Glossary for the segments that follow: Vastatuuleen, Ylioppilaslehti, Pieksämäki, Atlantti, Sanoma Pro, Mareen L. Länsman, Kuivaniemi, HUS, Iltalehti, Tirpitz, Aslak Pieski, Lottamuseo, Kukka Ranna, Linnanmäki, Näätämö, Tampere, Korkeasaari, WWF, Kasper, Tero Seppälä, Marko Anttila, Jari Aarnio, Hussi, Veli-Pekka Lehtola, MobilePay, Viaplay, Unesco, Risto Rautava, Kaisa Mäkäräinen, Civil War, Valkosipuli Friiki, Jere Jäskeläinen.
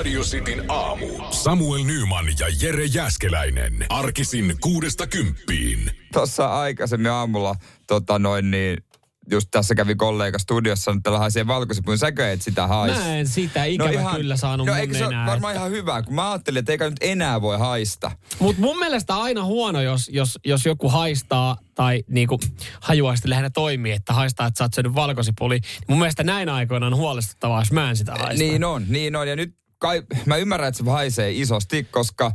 Radiositin aamu. Samuel Nyyman ja Jere Jäskeläinen. Arkisin 6-10. Tuossa aikaisemmin aamulla just tässä kävi kollega studiossa, että lähdin siihen valkosipulin, säkö et sitä haista. Mä en sitä ikävä kyllä saanut mun enää. No eikö se varmaan ihan hyvä, kun mä ajattelin, että eikä nyt enää voi haista. Mut mun mielestä aina huono, jos joku haistaa tai niinku hajuaisti lähinnä toimii, että haistaa, että sä oot syönyt valkosipulia. Mun mielestä näin aikoina on huolestuttavaa, jos mä en sitä haista. Niin on. Ja nyt mä ymmärrän, että se haisee isosti, koska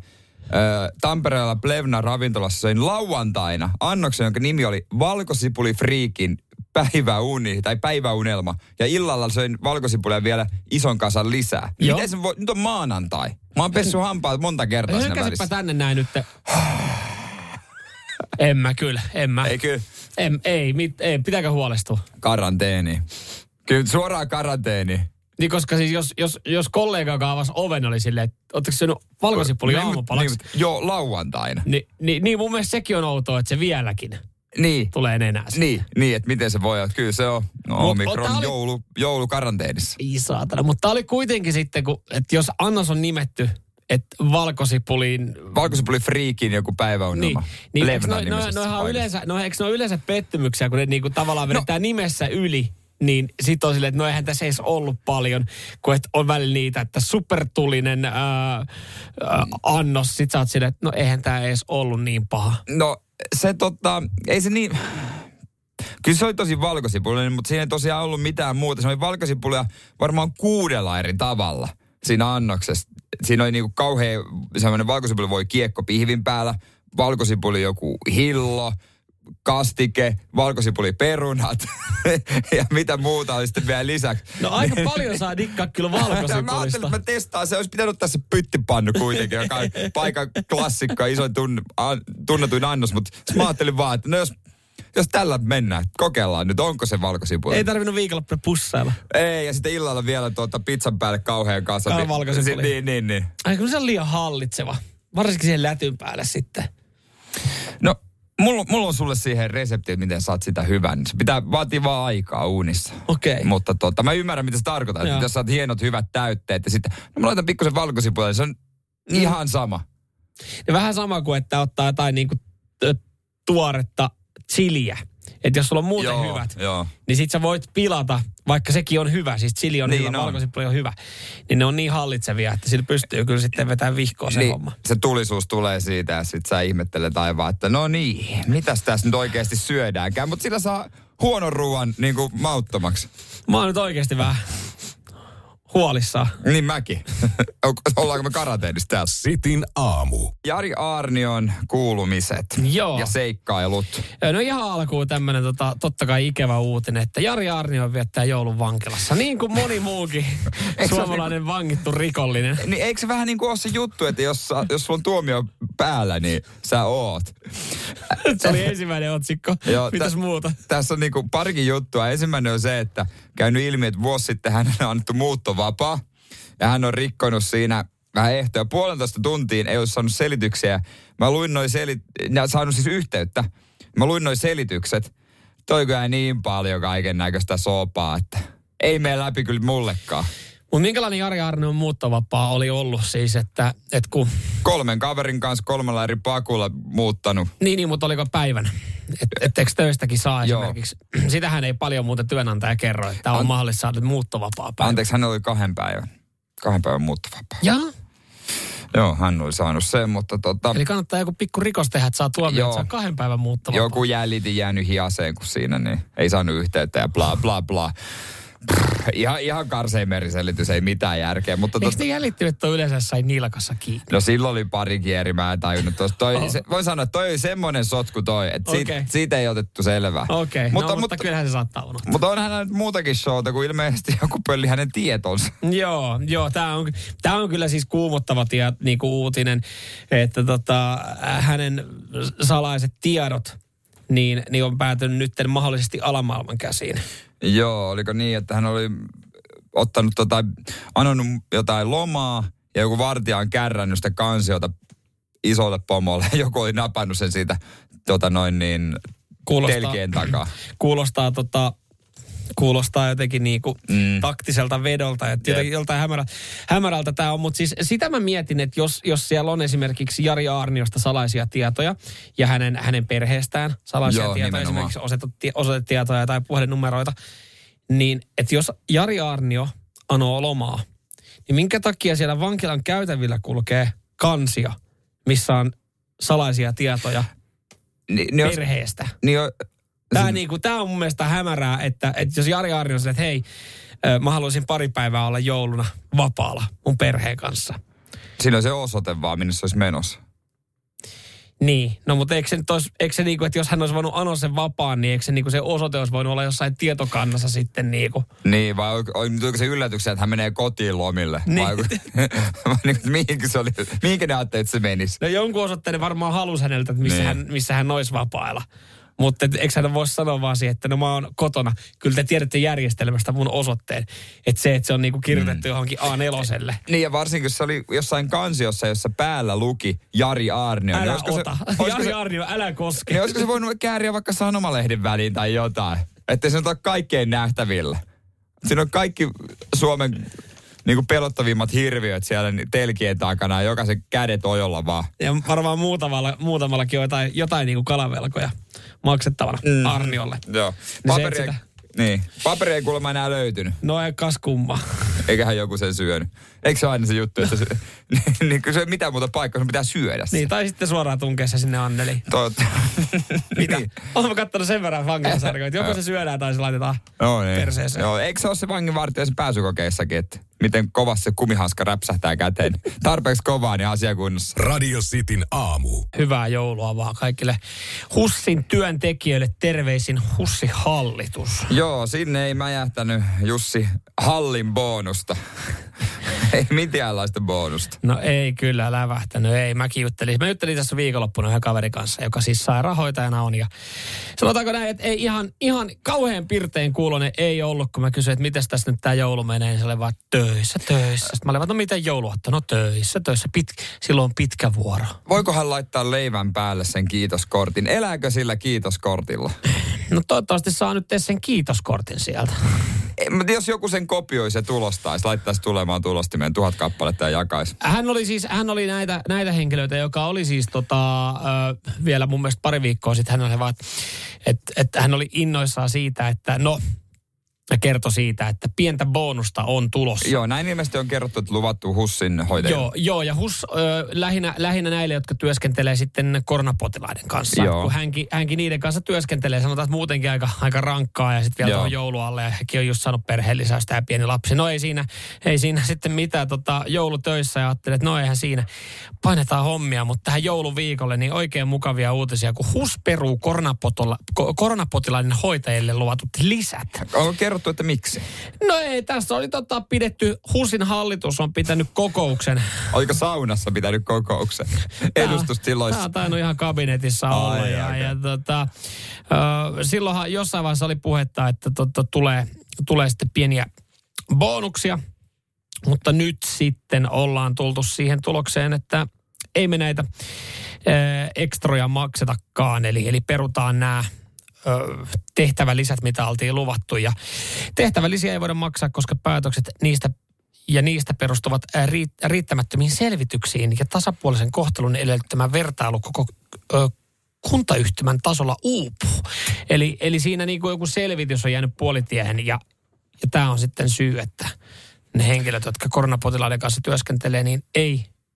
Tampereella Plevna ravintolassa söin lauantaina annoksen, jonka nimi oli Valkosipuli Friikin päiväuni tai päiväunelma. Ja illalla söin valkosipulia vielä ison kasan lisää. Miten se voi? Nyt on maanantai. Mä oon pessu hampaat monta kertaa siinä välissä. Hönkäsipä tänne näin nyt. En mä. Ei kyllä. Ei, pitääkö huolestua? Karanteeni. Kyllä suoraan karanteeni. Niin, koska siis jos kollega, joka avasi oven, oli silleen, että ootteko syönyt valkosipulia aamupalaksi? Joo, lauantaina. Niin, mun mielestä sekin on outoa, että se vieläkin tulee nenässä. Niin, että miten se voi olla. Kyllä se on omikron joulukaranteenissa. Ei saatana, mutta tämä oli kuitenkin sitten, että jos annos on nimetty, että Valkosipuli friikin joku päiväunelma. Niin, eikö ne ole yleensä pettymyksiä, kun ne niinku tavallaan vedetään nimessä yli? Niin sit on silleen, että no eihän tässä edes ollut paljon, kun on välillä niitä, että supertulinen annos. Sit sä oot silleen, että no eihän tää edes ollut niin paha. No se ei se niin. Kyllä se oli tosi valkosipulinen, mutta siinä ei tosiaan ollut mitään muuta. Se oli valkosipulia varmaan 6 eri tavalla siinä annoksessa. Siinä oli niinku kauhean semmoinen valkosipuli voi kiekko pihvin päällä, valkosipuli joku hillo, kastike, valkosipuliperunat ja mitä muuta oli sitten vielä lisäksi. No aika paljon saa dikkaa kyllä valkosipulista. Mä ajattelin, että mä testaan. Se olisi pitänyt tässä pyttipannu kuitenkin, joka on paikan klassikko, isoin tunnetuin annos, mutta mä ajattelin vaan, että no jos tällä mennään, kokeillaan nyt, onko se valkosipuli. Ei tarvinnut viikonloppuna pussailla. Ei, ja sitten illalla vielä pizzan päälle kauhean kanssa. Tämä on valkosipuli. Niin. Ai kun se on liian hallitseva, varsinkin siihen lätyn päälle sitten. No, mulla on sulle siihen resepti, että miten saat sitä hyvän. Se vaatii vaan aikaa uunissa. Okei. Mutta mä ymmärrän, mitä se tarkoittaa. Jos saat hienot, hyvät täytteet ja sitten, mä laitan pikkusen valkosipulia, se on ihan sama. Ja vähän sama kuin, että ottaa jotain niinku tuoretta chiliä. Että jos sulla on muuten hyvät, niin sit sä voit pilata, vaikka sekin on hyvä, siis chili on hyvä, valkosipuli on hyvä, niin ne on niin hallitsevia, että sillä pystyy kyllä sitten vetämään vihkoon se homma. Se tulisuus tulee siitä ja sit sä ihmettelet aivan, että no niin, mitäs tässä nyt oikeesti syödäänkään, mutta sillä saa huonon ruoan niinku mauttomaksi. Mä oon nyt oikeesti vähän huolissaan. Niin mäkin. Ollaanko me karateenissa täällä? Sitin aamu. Jari Aarnion kuulumiset ja seikkailut. No ihan alkuun tämmönen totta kai ikävä uutinen, että Jari Aarnio viettää joulun vankilassa. Niin kuin moni muukin suomalainen vangittu rikollinen. Niin eikö se vähän niin kuin ole se juttu, että jos sulla on tuomio päällä, niin sä oot. Se oli ensimmäinen otsikko. Mitäs muuta? Tässä on niin kuin parikin juttua. Ensimmäinen on se, että käynyt ilmi, että vuosi sitten hänelle on annettu muuttovapaa. Ja hän on rikkonut siinä vähän ehtoja. 1,5 tuntiin ei ole saanut selityksiä. Mä luin noin saanut siis yhteyttä. Mä luin noin selitykset. Toikohan niin paljon kaiken näköistä soopaa, että ei mene läpi kyllä mullekaan. Mutta minkälainen Jari Aarnion muuttovapaa oli ollut siis, että kun 3 kaverin kanssa 3 eri pakulla muuttanut. Niin, mutta oliko päivänä? Etteikö töistäkin saa esimerkiksi? Sitähän ei paljon muuten työnantaja kerro, että on mahdollista saada muuttovapaa päivä. Anteeksi, hän oli 2 päivän. 2 päivän muuttovapaa. Jaa? Joo, hän oli saanut sen, mutta eli kannattaa joku pikku rikos tehdä, että saa tuomioon, että saa 2 päivän muuttovapaa. Joku jäljitin jäänyt hiaseen kuin siinä, niin ei saanut yhteyttä ja bla bla bla. Ihan karsein meriselitys, ei mitään järkeä. Mutta eikö ne jäljittynyt toi yleensä sai nilkassa kiinni? No silloin oli pari kieri, mä en tajunnut. Voin sanoa, että toi oli semmoinen sotku toi, että siitä ei otettu selvää. Okei, mutta kyllähän se saattaa olla. Mutta onhan nyt muutakin showta, kun ilmeisesti joku pölli hänen tietonsa. Joo, tää on kyllä siis kuumottava niinku uutinen, että hänen salaiset tiedot niin on päätynyt nytten mahdollisesti alamaailman käsiin. Joo, oliko niin, että hän oli ottanut anonut jotain lomaa ja joku vartija on kärrännyt sitä kansiota isolle pomolle. Joku oli napannut sen siitä telkien takaa. Kuulostaa kuulostaa jotenkin niinku taktiselta vedolta, että jotenkin joltain hämärältä tämä on. Mutta siis sitä mä mietin, että jos siellä on esimerkiksi Jari Aarniosta salaisia tietoja ja hänen perheestään salaisia tietoja, nimenomaan. Esimerkiksi osoitetietoja tai puhelinnumeroita, niin että jos Jari Aarnio anoo lomaa, niin minkä takia siellä vankilan käytävillä kulkee kansia, missä on salaisia tietoja perheestä? Tämä on mun mielestä hämärää, että jos Jari Aarnio sanoo, että hei, mä haluaisin pari päivää olla jouluna vapaalla mun perheen kanssa. Silloin se osoite vaan, minne se olisi menossa. Niin, no mutta eikö se niinku, että jos hän olisi voinut anoa sen vapaan, niin eikö se niinku se osoite olisi voinut olla jossain tietokannassa sitten niinku? Niin, vai tuliko se yllätyksen, että hän menee kotiin lomille? Niin. Mihinkä ne ajatteet, että se menisi? No jonkun osoitteen varmaan halusi häneltä, että missä hän olisi vapailla. Mutta eikö hän voi sanoa vaan siihen, että no mä oon kotona. Kyllä te tiedätte järjestelmästä mun osoitteen. Että se on niinku kirjoitettu johonkin A4. Niin ja varsinkin, se oli jossain kansiossa, jossa päällä luki Jari Aarnio. Älä niin ota. Jari Aarnio, älä koske. Niin olisiko se voinut kääriä vaikka sanomalehden väliin tai jotain? Ettei se nyt ole kaikkein nähtävillä. Siinä on kaikki Suomen niinku pelottavimmat hirviöt siellä telkien takana. Jokaisen kädet ojolla vaan. Ja varmaan muutamallakin on jotain niinku kalavelkoja maksettavana Arniolle. Joo. Paperia ei kuulemma enää löytynyt. No ei kas kummaa. Eiköhän joku sen syönyt. Eikö se aina se juttu, että se, niin kyllä se ei mitään muuta paikkaa, se pitää syödä. Niin, tai sitten suoraan tunkeessa sinne Anneliin. Mitä? Niin. Olen kattanut sen verran vankilasarkoja, että joko se syödään tai se laitetaan perseeseen. Joo, eikö se ole se vanginvartija se pääsykokeissakin, että miten kovasti se kumihanska räpsähtää käteen. Tarpeeksi kovaa, niin asiakunnassa. Radio Cityn aamu. Hyvää joulua vaan kaikille HUSin työntekijöille. Terveisin HUSin hallitus. Joo, sinne ei mäjähtänyt Jussi hallin bonusta. Ei mitäänlaista bonusta. No ei kyllä lävähtänyt, ei. Mä juttelin tässä viikonloppuna yhden kaverin kanssa, joka siis sairaanhoitajana on. Ja sanotaanko näin, että ei ihan kauhean pirteen kuulonen ei ollut, kun mä kysyin, että mites tässä nyt tää joulu menee. Niin se oli vaan töissä. Sitten mä olin, että no miten jouluaatto? No töissä. Silloin on pitkä vuoro. Voikohan laittaa leivän päälle sen kiitoskortin? Elääkö sillä kiitoskortilla? No toivottavasti saa nyt sen kiitoskortin sieltä. Jos joku sen kopioisi ja tulostaisi, laittaisi tulemaan tulostimeen 1000 kappaletta ja jakaisi. Hän oli näitä henkilöitä, joka oli siis vielä mun mielestä pari viikkoa sitten hän oli innoissaan siitä, että kertoi siitä, että pientä bonusta on tulossa. Joo, näin ilmeisesti on kerrottu, että luvattu HUSin hoitajille. Joo, ja HUS lähinnä näille, jotka työskentelee sitten koronapotilaiden kanssa. Kun hänkin niiden kanssa työskentelee, sanotaan, että muutenkin aika rankkaa, ja sitten vielä tuohon joulualle, ja hänkin on just saanut perheen lisäystä ja pieni lapsi. No ei siinä sitten mitään joulutöissä, ja ajattelin, että no eihän siinä. Painetaan hommia, mutta tähän jouluviikolle niin oikein mukavia uutisia, kun HUS peruu koronapotilaiden hoitajille luvatut lisät. Kerrottu, että miksi? No ei, tässä oli pidetty, HUSin hallitus on pitänyt kokouksen. Oliko saunassa pitänyt kokouksen? Edustustiloissa. Tämä on tainnut ihan kabinetissa olla. Silloinhan jossain vaiheessa oli puhetta, että tulee sitten pieniä bonuksia, mutta nyt sitten ollaan tultu siihen tulokseen, että ei me näitä ekstroja maksetakaan, eli perutaan nämä tehtävälisät, mitä oltiin luvattu. Ja tehtävälisiä ei voida maksaa, koska päätökset niistä perustuvat riittämättömiin selvityksiin ja tasapuolisen kohtelun edellyttämä vertailu koko kuntayhtymän tasolla uupuu. Eli siinä niin kuin joku selvitys on jäänyt puolitiehen ja tämä on sitten syy, että ne henkilöt, jotka koronapotilaiden kanssa työskentelee, niin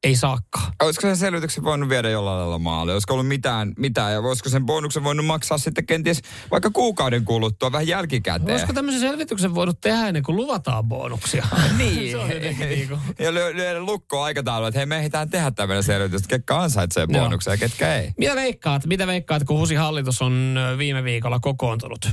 ei saakaan. Olisiko sen selvityksen voinut viedä jollain lailla maalle? Olisiko ollut mitään? Ja olisiko sen bonuksen voinut maksaa sitten kenties vaikka kuukauden kuluttua vähän jälkikäteen? Olisiko tämmöisen selvityksen voinut tehdä ennen kuin luvataan bonuksia? Niin. Se on jotenkin ja lyödä lukkoa aikataulua, että hei, me ehditään tehdä tämmöinen selvitys, ketkä ansaitsee bonuksia ja ketkä ei. Mitä veikkaat, kun HUSin hallitus on viime viikolla kokoontunut?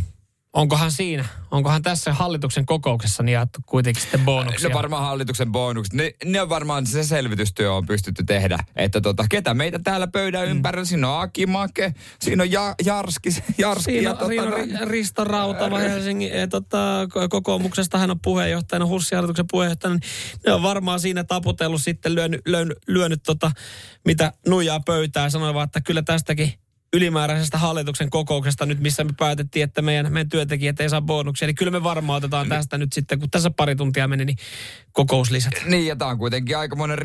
Onkohan tässä hallituksen kokouksessa niin jaettu kuitenkin sitten bonuksia? No varmaan hallituksen bonukset. Ne on varmaan se selvitystyö on pystytty tehdä, että ketä meitä täällä pöydän ympärillä. Siinä on Aki Make, siinä on Jarski. Siinä on Risto Rautava Helsingin kokoomuksesta. Hän on puheenjohtajana, HUSin hallituksen puheenjohtajana. Ne on varmaan siinä taputellut sitten, lyönyt mitä nuijaa pöytää ja sanoivat, että kyllä tästäkin ylimääräisestä hallituksen kokouksesta nyt, missä me päätettiin, että meidän työntekijät ei saa bonuksia. Eli kyllä me varmaan otetaan tästä nyt sitten, kun tässä pari tuntia meni, niin kokouslisät. Niin, ja tämä on kuitenkin aikamoinen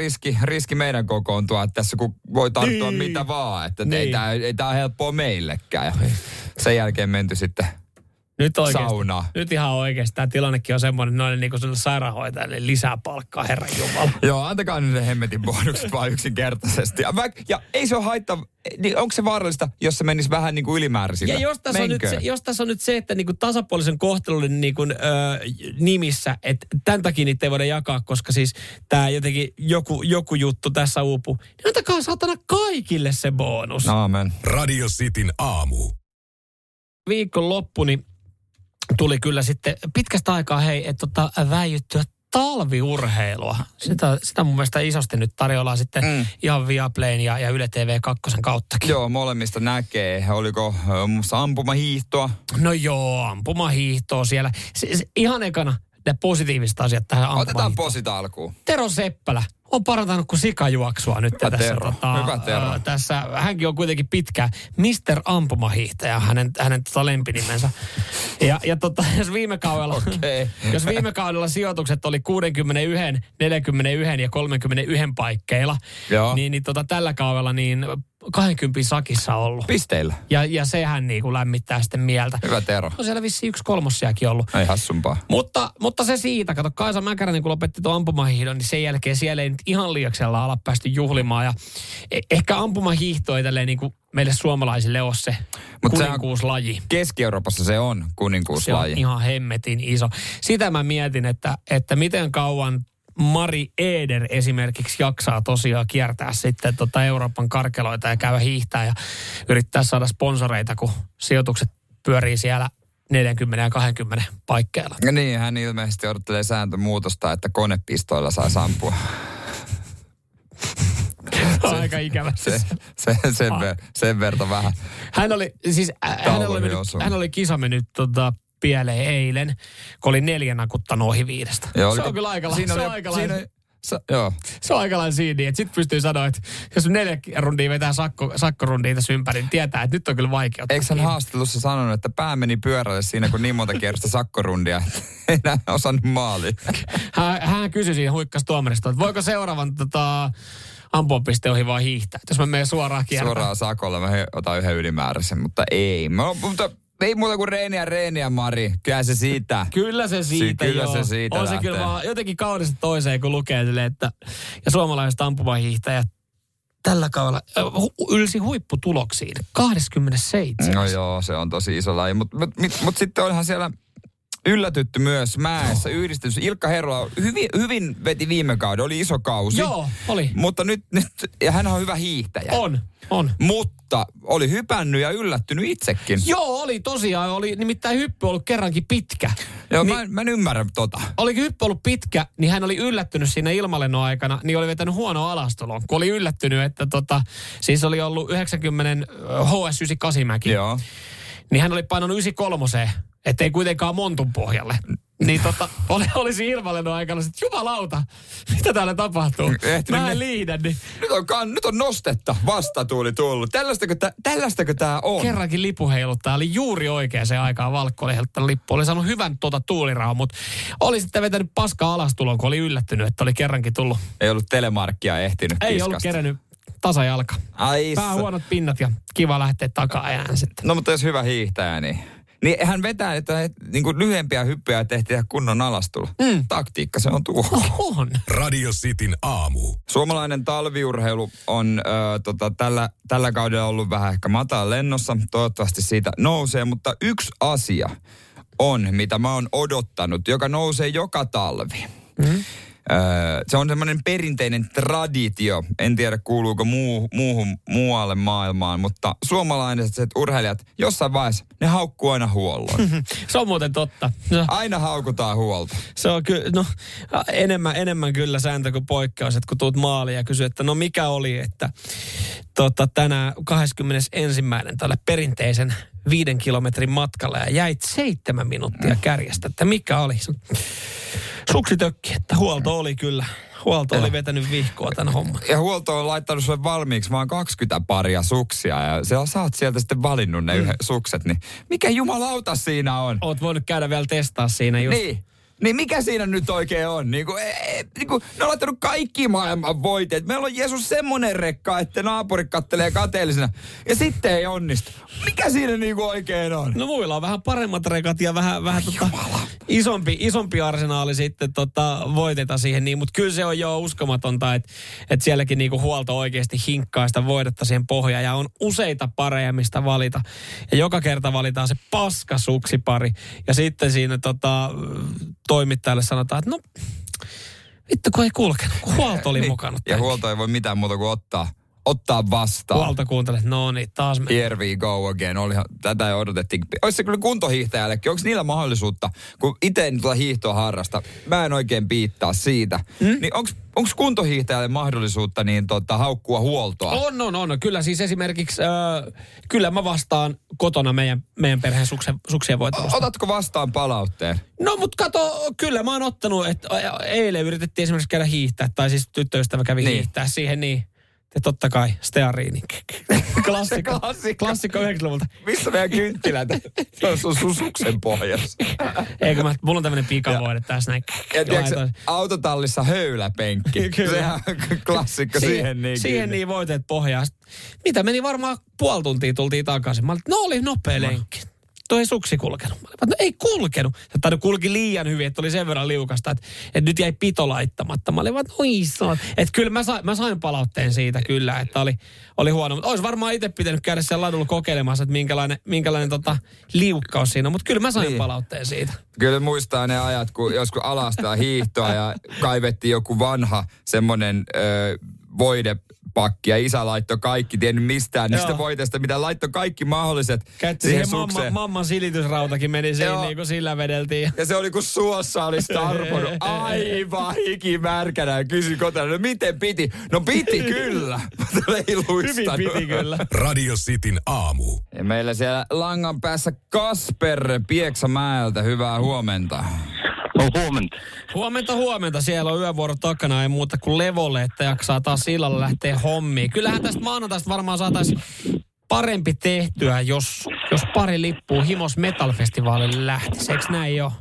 riski meidän kokoontua, että tässä kun voi tarttua niin, mitä vaan, että niin, ei tämä helppoa meillekään. Ja sen jälkeen menty sitten saunaan. Nyt ihan oikeasti tämä tilannekin on semmoinen, noille niin kuin sairaanhoitajille lisää palkkaa, herran jumala. Joo, antakaa nyt ne hemmetin bonukset vaan yksinkertaisesti. Ja ei se ole haittaa. Niin onko se vaarallista, jos se menisi vähän niin kuin ylimääräisillä? Ja jos tässä on nyt se, että niin kuin tasapuolisen kohtelun niin kuin, nimissä, että tämän takia niitä ei voida jakaa, koska siis tämä jotenkin joku juttu tässä uupuu, niin antakaa saatana kaikille se bonus. Aamen. Radio Cityn aamu. Viikonloppu, niin tuli kyllä sitten pitkästä aikaa, hei, että väijyttyä talviurheilua. Sitä mun mielestä isosti nyt tarjolla sitten ihan Viaplayn ja Yle TV2 kauttakin. Joo, molemmista näkee. Oliko ampumahiihtoa? No joo, ampumahiihtoa siellä. Ihan ekana ne positiiviset asiat tähän ampumahiihtoon. Otetaan posita alkuun. Tero Seppälä on parantanut kuin sikajuoksua nyt. Hyvä Tero. Tässä hänkin on kuitenkin pitkä Mr. Ampumahiihtäjä, hänen lempinimensä. Jos viime kaudella sijoitukset oli 61, 41 ja 31 paikkeilla, niin tällä kaudella niin 20 sakissa ollut. Pisteillä. Ja sehän niin kuin lämmittää sitten mieltä. Hyvä Tero. No siellä vissiin 1/3 ollut. Ei hassumpaa. Mutta se siitä. Kato, Kaisa Mäkäräinen kun lopetti tuon ampumahiihdon, niin sen jälkeen siellä ei nyt ihan liiaksella ala päästy juhlimaan. Ja ehkä ampumahiihto ei tälleen niin kuin meille suomalaisille ole se kuninkuuslaji. Keski-Euroopassa se on kuninkuuslaji. Se on ihan hemmetin iso. Sitä mä mietin, että miten kauan Mari Eder esimerkiksi jaksaa tosiaan kiertää sitten Euroopan karkeloita ja käydä hiihtää ja yrittää saada sponsoreita, kun sijoitukset pyörii siellä 40 ja 20 paikkeilla. Ja niin, hän ilmeisesti odottelee sääntömuutosta, että konepistoilla saa ampua. Aika ikävästi. Sen verta vähän. Hän oli kisa mennyt pieleen eilen, kun oli 4 nakuttanut ohi 5. Joo, se on kyllä aikalainen siinä, että sitten pystyy sanoa, että jos 4 rundia vetää sakkorundia tässä ympäri, niin tietää, että nyt on kyllä vaikeutta. Eikö hän haastattelussa sanonut, että pää meni pyörälle siinä, kun niin monta kierrosta sakkorundia, enää osannut maaliin? Hän kysyi siinä huikkas tuomarista, että voiko seuraavan ampumapiste ohi vaan hiihtää, jos mä menen suoraan kierroon. Suoraan sakolla, mä otan yhden ylimääräisen, mutta ei. Ei muuta kuin reeniä, Mari. Kyllä se siitä. On se kyllä vaan jotenkin kaudesta toiseen, kun lukee silleen, että ja suomalaiset ampumahiihtäjät tällä kaudella ylsi huipputuloksiin. 27. No joo, se on tosi iso laji. Mutta sitten onhan siellä yllätytty myös mäessä yhdistys. Ilkka Herro hyvin veti viime kauden. Oli iso kausi. Joo, oli. Mutta nyt ja hän on hyvä hiihtäjä. On. Mutta oli hypännyt ja yllättynyt itsekin. Joo, oli tosiaan. Oli nimittäin hyppy ollut kerrankin pitkä. Joo, niin, mä en ymmärrä tota. Olikin hyppy ollut pitkä, niin hän oli yllättynyt siinä ilmalennon aikana, niin oli vetänyt huonoa alastolon. Kun oli yllättynyt, että siis oli ollut 90 HS 98-mäki. Joo. Niin hän oli painanut 93, ettei kuitenkaan montun pohjalle. Niin olisi ilmalennon aikana, että jumalauta, mitä täällä tapahtuu? Mä en liihdä, niin. Nyt on nostetta, vastatuuli tullut. Tällaistako tää on? Kerrankin lipuheiluttaa, oli juuri oikea se aikaan Valkko oli heiluttanut lippu. Oli saanut hyvän tuuliraun, mutta oli sitten vetänyt paskaa alastulon, kun oli yllättynyt, että oli kerrankin tullut. Ei ollut telemarkkia ehtinyt kiskasta. Ei ollut kerennyt. Tasajalka. Pää huonot pinnat ja kiva lähteä takaa ajan sitten. No mutta jos hyvä hiihtäjä, niin hän vetää, että niin kuin lyhyempiä hyppyjä tehtiin kunnon alastulla. Taktiikka, se on tuo. On. Radio Cityn aamu. Suomalainen talviurheilu on tällä kaudella ollut vähän ehkä matala lennossa. Toivottavasti siitä nousee, mutta yksi asia on, mitä mä oon odottanut, joka nousee joka talvi. Se on semmoinen perinteinen traditio. En tiedä, kuuluuko muualle maailmaan, mutta suomalaiset urheilijat jossain vaiheessa, ne haukkuu aina huollon. Se on muuten totta. Aina haukutaan huolta. Se on kyllä, enemmän kyllä sääntö kuin poikkeus, että kun tuut maaliin ja kysyt, että no mikä oli, että tänään 21. tälle perinteisen 5 kilometrin matkalla ja jäit 7 minuuttia kärjestä, että mikä oli? suksi tökki, että huolto oli kyllä. Huolto oli vetänyt vihkoa tämän homman. Ja huolto on laittanut sulle valmiiksi vaan 20 paria suksia ja sä oot sieltä sitten valinnut ne sukset, niin mikä jumalauta siinä on? Oot voinut käydä vielä testaa siinä just. Niin mikä siinä nyt oikein on? Niin kuin, ne on laittanut kaikki maailman voiteet. Meillä on Jeesus semmonen rekka, että naapuri kattelee kateellisena. Ja sitten ei onnistu. Mikä siinä niin kuin oikein on? No muilla on vähän paremmat rekat ja vähän isompi arsenaali sitten voiteta siihen. Niin, mutta kyllä se on jo uskomatonta, että sielläkin niin kuin huolto oikeasti hinkkaa sitä voidetta siihen pohjaan. Ja on useita pareja, mistä valita. Ja joka kerta valitaan se paskasuksipari. Ja sitten siinä toimittajalle sanotaan, että no vittu kun ei kulkenut, kun huolto oli mukana. Ja huolto ei voi mitään muuta kuin ottaa vastaan. Huolto kuuntelet, no niin taas me. Here we go again, tätä jo odotettiin. Olisi se kyllä kuntohiihtäjällekin, onko niillä mahdollisuutta, kun itse en tuota hiihtoa harrasta, mä en oikein piittaa siitä, niin onko kuntohiihtäjälle mahdollisuutta niin haukkua huoltoa? On. Kyllä siis esimerkiksi, kyllä mä vastaan kotona meidän perheen suksien voitelusta. Otatko vastaan palautteen? No mut kato, kyllä mä oon ottanut, että eilen yritettiin esimerkiksi käydä hiihtää, tai siis tyttöystävä kävi hiihtää siihen niin. Ja totta kai, steariini. Klassikko 90-luvulta. Missä meidän kynttilät? Se on sun suksen pohjassa. Eikö mä, mulla on tämmönen pikavoide tässä näin. Ja tiedätkö, autotallissa höyläpenkki. Kyllä. Sehän on klassikko siihen niin. Siihen niin voiteet pohjaa. Mitä meni varmaan puoli tuntia tultiin takaisin. Mä olin, no oli nopea lenkki. Tuo ei suksi kulkenut. Mä olin, no ei kulkenut. Tämä kulki liian hyvin, että oli sen verran liukasta, että nyt jäi pito laittamatta. Mä olin vaan, no että kyllä mä sain palautteen siitä kyllä, että oli huono. Mutta olisi varmaan itse pitänyt käydä siellä ladulla kokeilemassa, että minkälainen liukkaus siinä on. Mutta kyllä mä sain palautteen siitä. Kyllä muistaa ne ajat, kun joskus alastaa hiihtoa ja kaivettiin joku vanha semmoinen voidepakki ja isä laittoi kaikki, tiennyt mistään niistä voiteista, mitä laittoi kaikki mahdolliset kätsi siihen sukseen. Mamman silitysrautakin meni siihen, niin kuin sillä vedeltiin. Ja se oli kun suossa oli starpunut. Aivan hikimärkänä. Kysyin kotona, no miten piti? No piti kyllä. Mutta ei luistanut. Hyvin piti kyllä. Radiositin aamu. Ja meillä siellä langan päässä Kasper Pieksämäeltä. Hyvää huomenta. No huomenta. Siellä on yövuoro takana, ei muuta kuin levolle, että jaksaa taas illalla lähteä hommiin. Kyllähän tästä maanantaista varmaan saataisiin parempi tehtyä, jos pari lippua Himos Metal Festivalille lähtisi. Eikö näin jo?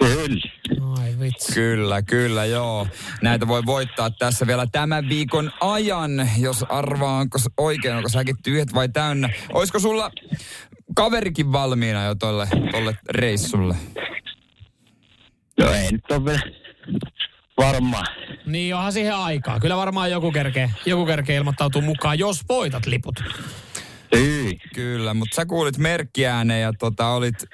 Kyllä. Ai vitsi. Kyllä, joo. Näitä voi voittaa tässä vielä tämän viikon ajan, jos arvaa, onko oikein, onko säkin tyhjät vai täynnä. Olisiko sulla kaverikin valmiina jo tolle reissulle? No ei nyt ole vielä varmaa. Niin onhan siihen aikaa. Kyllä varmaan joku kerkee ilmoittautuu mukaan, jos voitat liput. Ei. Kyllä, mutta sä kuulit merkkiääneen ja olit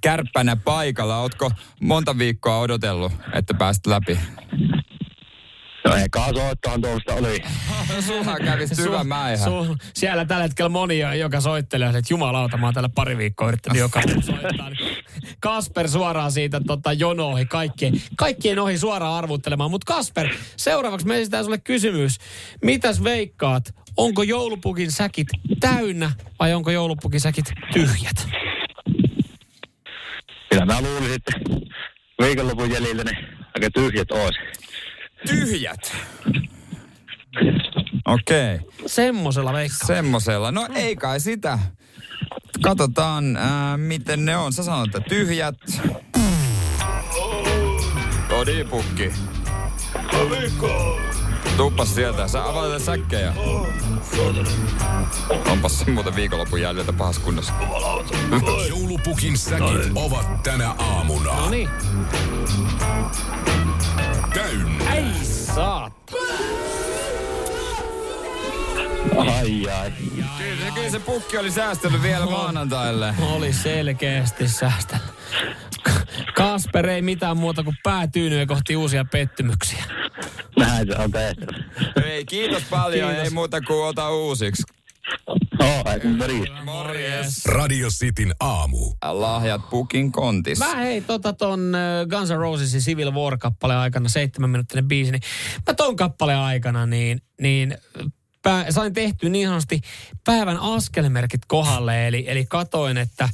kärppänä paikalla. Ootko monta viikkoa odotellut, että pääsit läpi? No ekaa soittohan tuosta oli. Sulla kävi syvä mäihä. Siellä tällä hetkellä moni, joka soittelee, että jumalauta, mä oon täällä pari viikkoa yrittänyt jokainen soittaa. Kasper suoraan siitä jono ohi, kaikkien ohi suoraan arvuttelemaan. Mutta Kasper, seuraavaksi me esitään sulle kysymys. Mitäs veikkaat, onko joulupukin säkit täynnä vai onko joulupukin säkit tyhjät? Kyllä mä luulin, että viikonlopun jäljiltä ne aika tyhjät ois. Tyhjät. Okei. Okay. Semmosella veikkaa. Semmosella. No ei kai sitä. Katsotaan, miten ne on. Sä sanot, että tyhjät. Todipukki. Tuppas sieltä. Sä avaat säkkejä. Onpas se muuten viikonlopun jäljiltä pahas kunnossa. Joulupukin säkit ovat tänä aamuna. Noniin. Täynnä. Ei saat. Ai. Kyllä se pukki oli säästänyt vielä maanantaille. Oli selkeästi säästänyt. Kasper ei mitään muuta kuin päätyynyä kohti uusia pettymyksiä. Näin se on tehtävä. Ei, kiitos paljon. Kiitos. Ei muuta kuin ota uusiksi. Morjes. Radio Cityn aamu. Lahjat pukin kontis. Mä hei ton Guns N' Rosesin Civil War -kappaleen aikana, 7-minuuttinen biisi, niin mä ton kappaleen aikana niin sain tehty niin sanotusti päivän askelmerkit kohdalle, eli katoin, että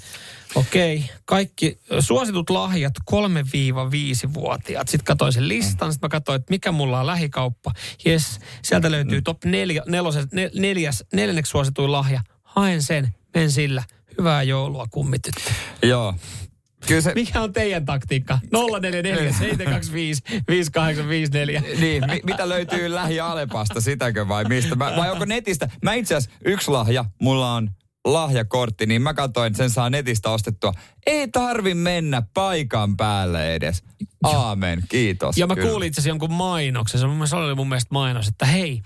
okei, kaikki suositut lahjat 3-5-vuotiaat. Sitten katsoin sen listan, sitten mä katsoin, että mikä mulla on lähikauppa. Jes, sieltä löytyy top 4, neljänneksi suosituin lahja. Haen sen, men sillä. Hyvää joulua, kummityt. Joo. Se... Mikä on teidän taktiikka? 044-725-5854. Niin, mitä löytyy lähi-Alepasta, sitäkö vai mistä? Vai onko netistä? Mä itse asiassa yksi lahja, mulla on lahjakortti, niin mä katsoin, että sen saa netistä ostettua. Ei tarvi mennä paikan päälle edes. Aamen, kiitos. Ja mä kuulin itse asiassa jonkun mainoksen, se oli mun mielestä mainos, että hei,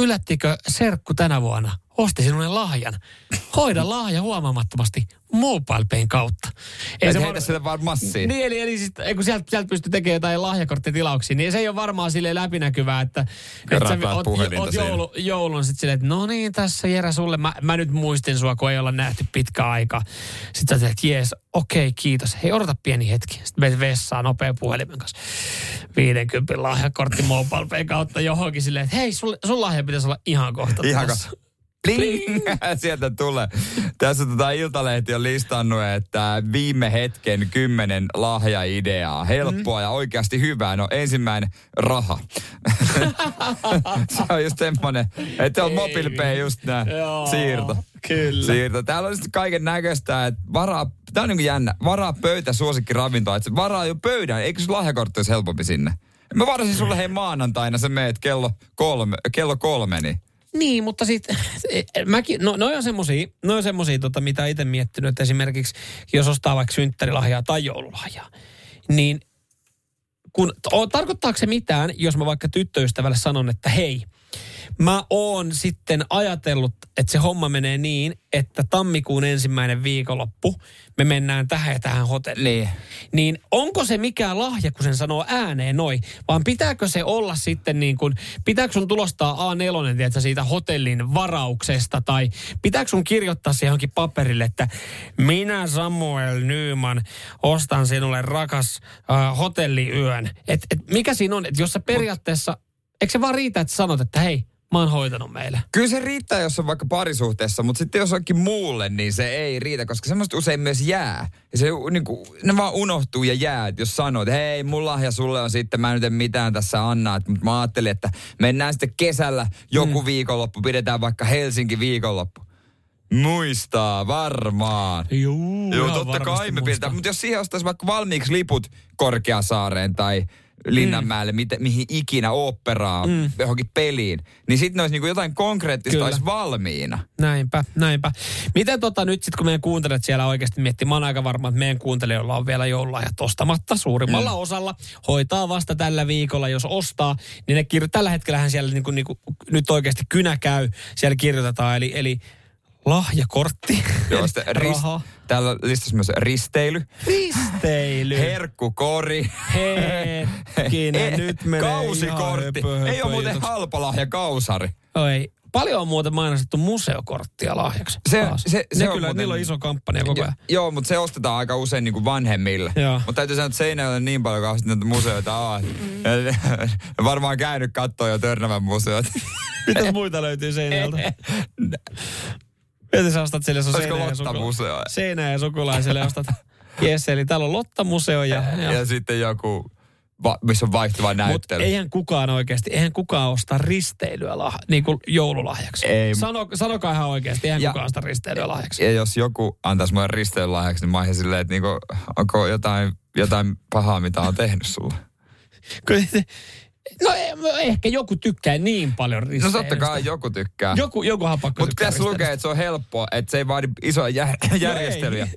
yllättikö serkku tänä vuonna? Osti sinulle lahjan. Hoida lahja huomaamattomasti MobilePayn kautta. Ei se heitä sitä vaan massiin. Niin, eli siis, kun sieltä pystyy tekemään jotain lahjakorttitilauksia, niin se ei ole varmaan silleen läpinäkyvää, että sä oot joulun sitten silleen, että no niin, tässä Jere sulle. Mä nyt muistin sua, kun ei olla nähty pitkä aika. Sitten sä teet, että jees, okei, kiitos. Hei, odota pieni hetki. Sitten menet vessaan nopea puhelimen kanssa. 50 lahjakortti MobilePayn kautta johonkin silleen, että hei, sun lahja pitäisi olla ihan kohta. Ihan kohta. Pling! Sieltä tulee. Tässä Iltalehti on listannut, että viime hetken 10 lahjaideaa. Helppoa ja oikeasti hyvää. No ensimmäinen, raha. Se on just semmoinen, että on MobilePay just nää siirto. Kyllä. Siirto. Täällä on sitten kaiken näköistä, että varaa, tää on niin kuin jännä, varaa pöytä suosikki ravintoa. Että varaa jo pöydän, eikö sun lahjakortti olisi helpompi sinne? Mä varasin sulle hei maanantaina, sä meet kello kolme, niin. Niin, mutta sitten, noi on semmosia, mitä itse miettinyt, että esimerkiksi, jos ostaa vaikka synttärilahjaa tai joululahjaa, niin tarkoittaako se mitään, jos mä vaikka tyttöystävälle sanon, että hei, mä oon sitten ajatellut, että se homma menee niin, että tammikuun 1. viikonloppu me mennään tähän hotelliin. Niin onko se mikään lahja, kun sen sanoo ääneen noin, vaan pitääkö se olla sitten niin kuin, pitääkö sun tulostaa A4, tiedätkö, siitä hotellin varauksesta, tai pitääkö sun kirjoittaa siihen johonkin paperille, että minä Samuel Nyyman ostan sinulle rakas hotelliyön. Et mikä siinä on, että jos sä periaatteessa, eikö se vaan riitä, että sanot, että hei, mä oon hoitanut meille? Kyllä se riittää, jos on vaikka parisuhteessa, mutta sitten jos onkin muulle, niin se ei riitä, koska semmoista usein myös jää. Ja se, niin kuin, ne vaan unohtuu ja jää, jos sanoo, että hei, mun lahja sulle on sitten, mä nyt en mitään tässä anna. Mutta mä ajattelin, että mennään sitten kesällä joku viikonloppu, pidetään vaikka Helsinki viikonloppu. Muistaa varmaan. Joo, totta kai me pidetään. Mutta jos siihen ostaisi vaikka valmiiksi liput Korkeasaareen tai Linnanmäelle, mihin ikinä, oopperaa, johonkin peliin, niin sitten olisi niinku jotain konkreettista, olisi valmiina. Näinpä. Miten nyt sitten, kun meidän kuuntelijat siellä oikeasti miettii, mä oon aika varma, että meidän kuuntelijoilla on vielä joululahjat ostamatta suurimmalla osalla, hoitaa vasta tällä viikolla, jos ostaa, niin ne tällä hetkellähän siellä niinku, nyt oikeasti kynä käy, siellä kirjoitetaan, eli lahjakortti. Joo, raha. Täällä listassa myös risteily. Herkkukori. Hetkinen, nyt menee kausikortti. Ei ole muuten halpa lahja, kausari. Oi. Paljon on muuten mainostettu museokorttia lahjaksi. Se on kyllä, muuten, niillä on iso kampanja koko ajan. Joo, mutta se ostetaan aika usein niin kuin vanhemmille. Mutta täytyy sanoa, että Seinäjoella on niin paljon kauheasti näitä museoita on. Varmaan käynyt katsoa jo Törnävän museot. Mitäs muita löytyy Seinäjoelta? Miten sä ostat sille, jos on Seinäjoen ja sukulaiselle ostat? Jes, eli täällä on Lottamuseo ja sitten joku, missä on vaihtuva näyttely. Mut eihän kukaan osta risteilyä niin kuin joululahjaksi. Ei. Sanokaa ihan oikeasti, eihän kukaan osta risteilyä lahjaksi. Ja jos joku antaisi mulle risteilyn lahjaksi, niin mä olisin silleen, että niinku, onko jotain pahaa, mitä on tehnyt sulle? No ehkä joku tykkää niin paljon risteilystä. No totta kai joku tykkää. Jokuhan pakko tykkää. Mutta tässä lukee, että se on helppoa, että se ei vaadi isoja järjestelyjä. No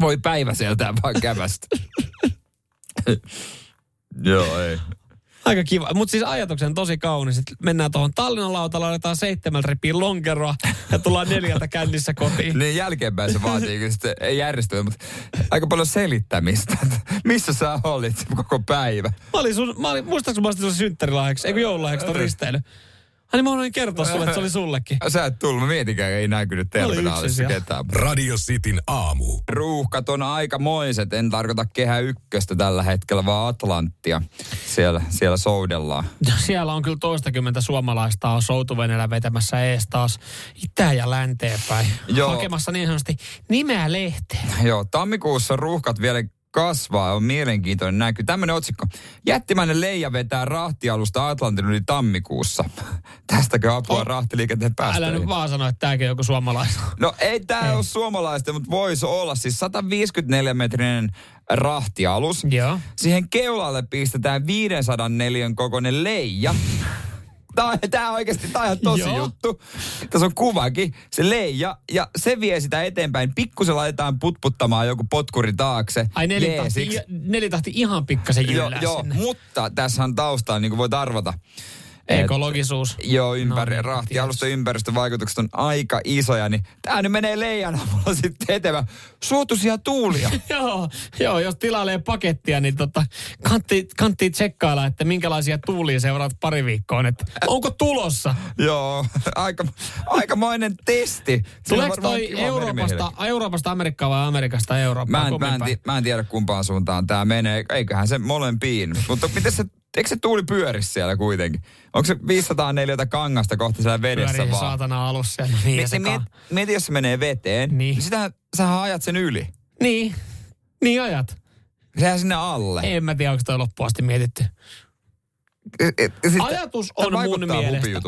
voi päivä sieltä vaan kävästä. Joo, ei. Aika kiva. Mutta siis ajatuksen tosi kaunis. Mennään tuohon Tallinnan lautalla, laitetaan 7 ripiin lonkeroa ja tullaan 4 kännissä kotiin. Niin jälkeenpäin se vaatii, kun sitten ei järjestöä, mutta aika paljon selittämistä. Missä sä olit koko päivä? Mä olin muistaakseni mä olin sun synttärilahjaksi, eikö joululahjaksi on risteily? Ai niin mä haluan kertoa sulle, että se oli sullekin. Sä et tullut, mä mietinkään, ei näkynyt terminaalissa ketään. Radiositin aamu. Ruuhkat on aikamoiset, en tarkoita Kehä Ykköstä tällä hetkellä, vaan Atlanttia. Siellä soudellaan. Siellä on kyllä toistakymmentä suomalaista on soutuveneellä vetämässä ees taas itään ja länteen päin. Joo. Hakemassa niin sanotusti nimeä lehteen. Joo, tammikuussa ruuhkat vielä kasvaa, on mielenkiintoinen näky. Tämmöinen otsikko. Jättimäinen leija vetää rahtialusta Atlantin yli tammikuussa. Tästäkö apua rahtiliikenteen päästöihin? Älä nyt vaan sano, että tämäkin on joku suomalainen. No ei tämä ole suomalaista, mutta voisi olla. Siis 154-metrinen rahtialus. Joo. Siihen keulalle pistetään 504 kokoinen leija. Tää on oikeasti ihan tosi juttu. Tässä on kuvakin, se leija, ja se vie sitä eteenpäin. Pikkusen laitetaan putputtamaan joku potkuri taakse. Ai nelitahti ihan pikkasen jyllää sinne. Joo, mutta tässä on taustaa, niin kuin voit arvata. Ekologisuus. Joo, rahtialusten ympäristövaikutukset on aika isoja, niin tää nyt menee leijana mulla sitten etevä. Suotuisia tuulia. Joo, jos tilailee pakettia, niin kannattaa tsekkailla, että minkälaisia tuulia seuraat pari viikkoon, että onko tulossa? Joo, aikamoinen testi. Tuleeko toi Euroopasta Amerikkaan vai Amerikasta Eurooppaan? Mä en tiedä kumpaan suuntaan tää menee, eiköhän se molempiin, mutta miten se... Eikö se tuuli pyörisi siellä kuitenkin? Onko se 504 kangasta kohta siellä vedessä pyörii vaan? Pyörii saatana alus siellä. Mieti, jos se menee veteen, niin sähän ajat sen yli. Niin ajat. Sehän sinne alle. En mä tiedä, onko toi loppuun asti mietitty.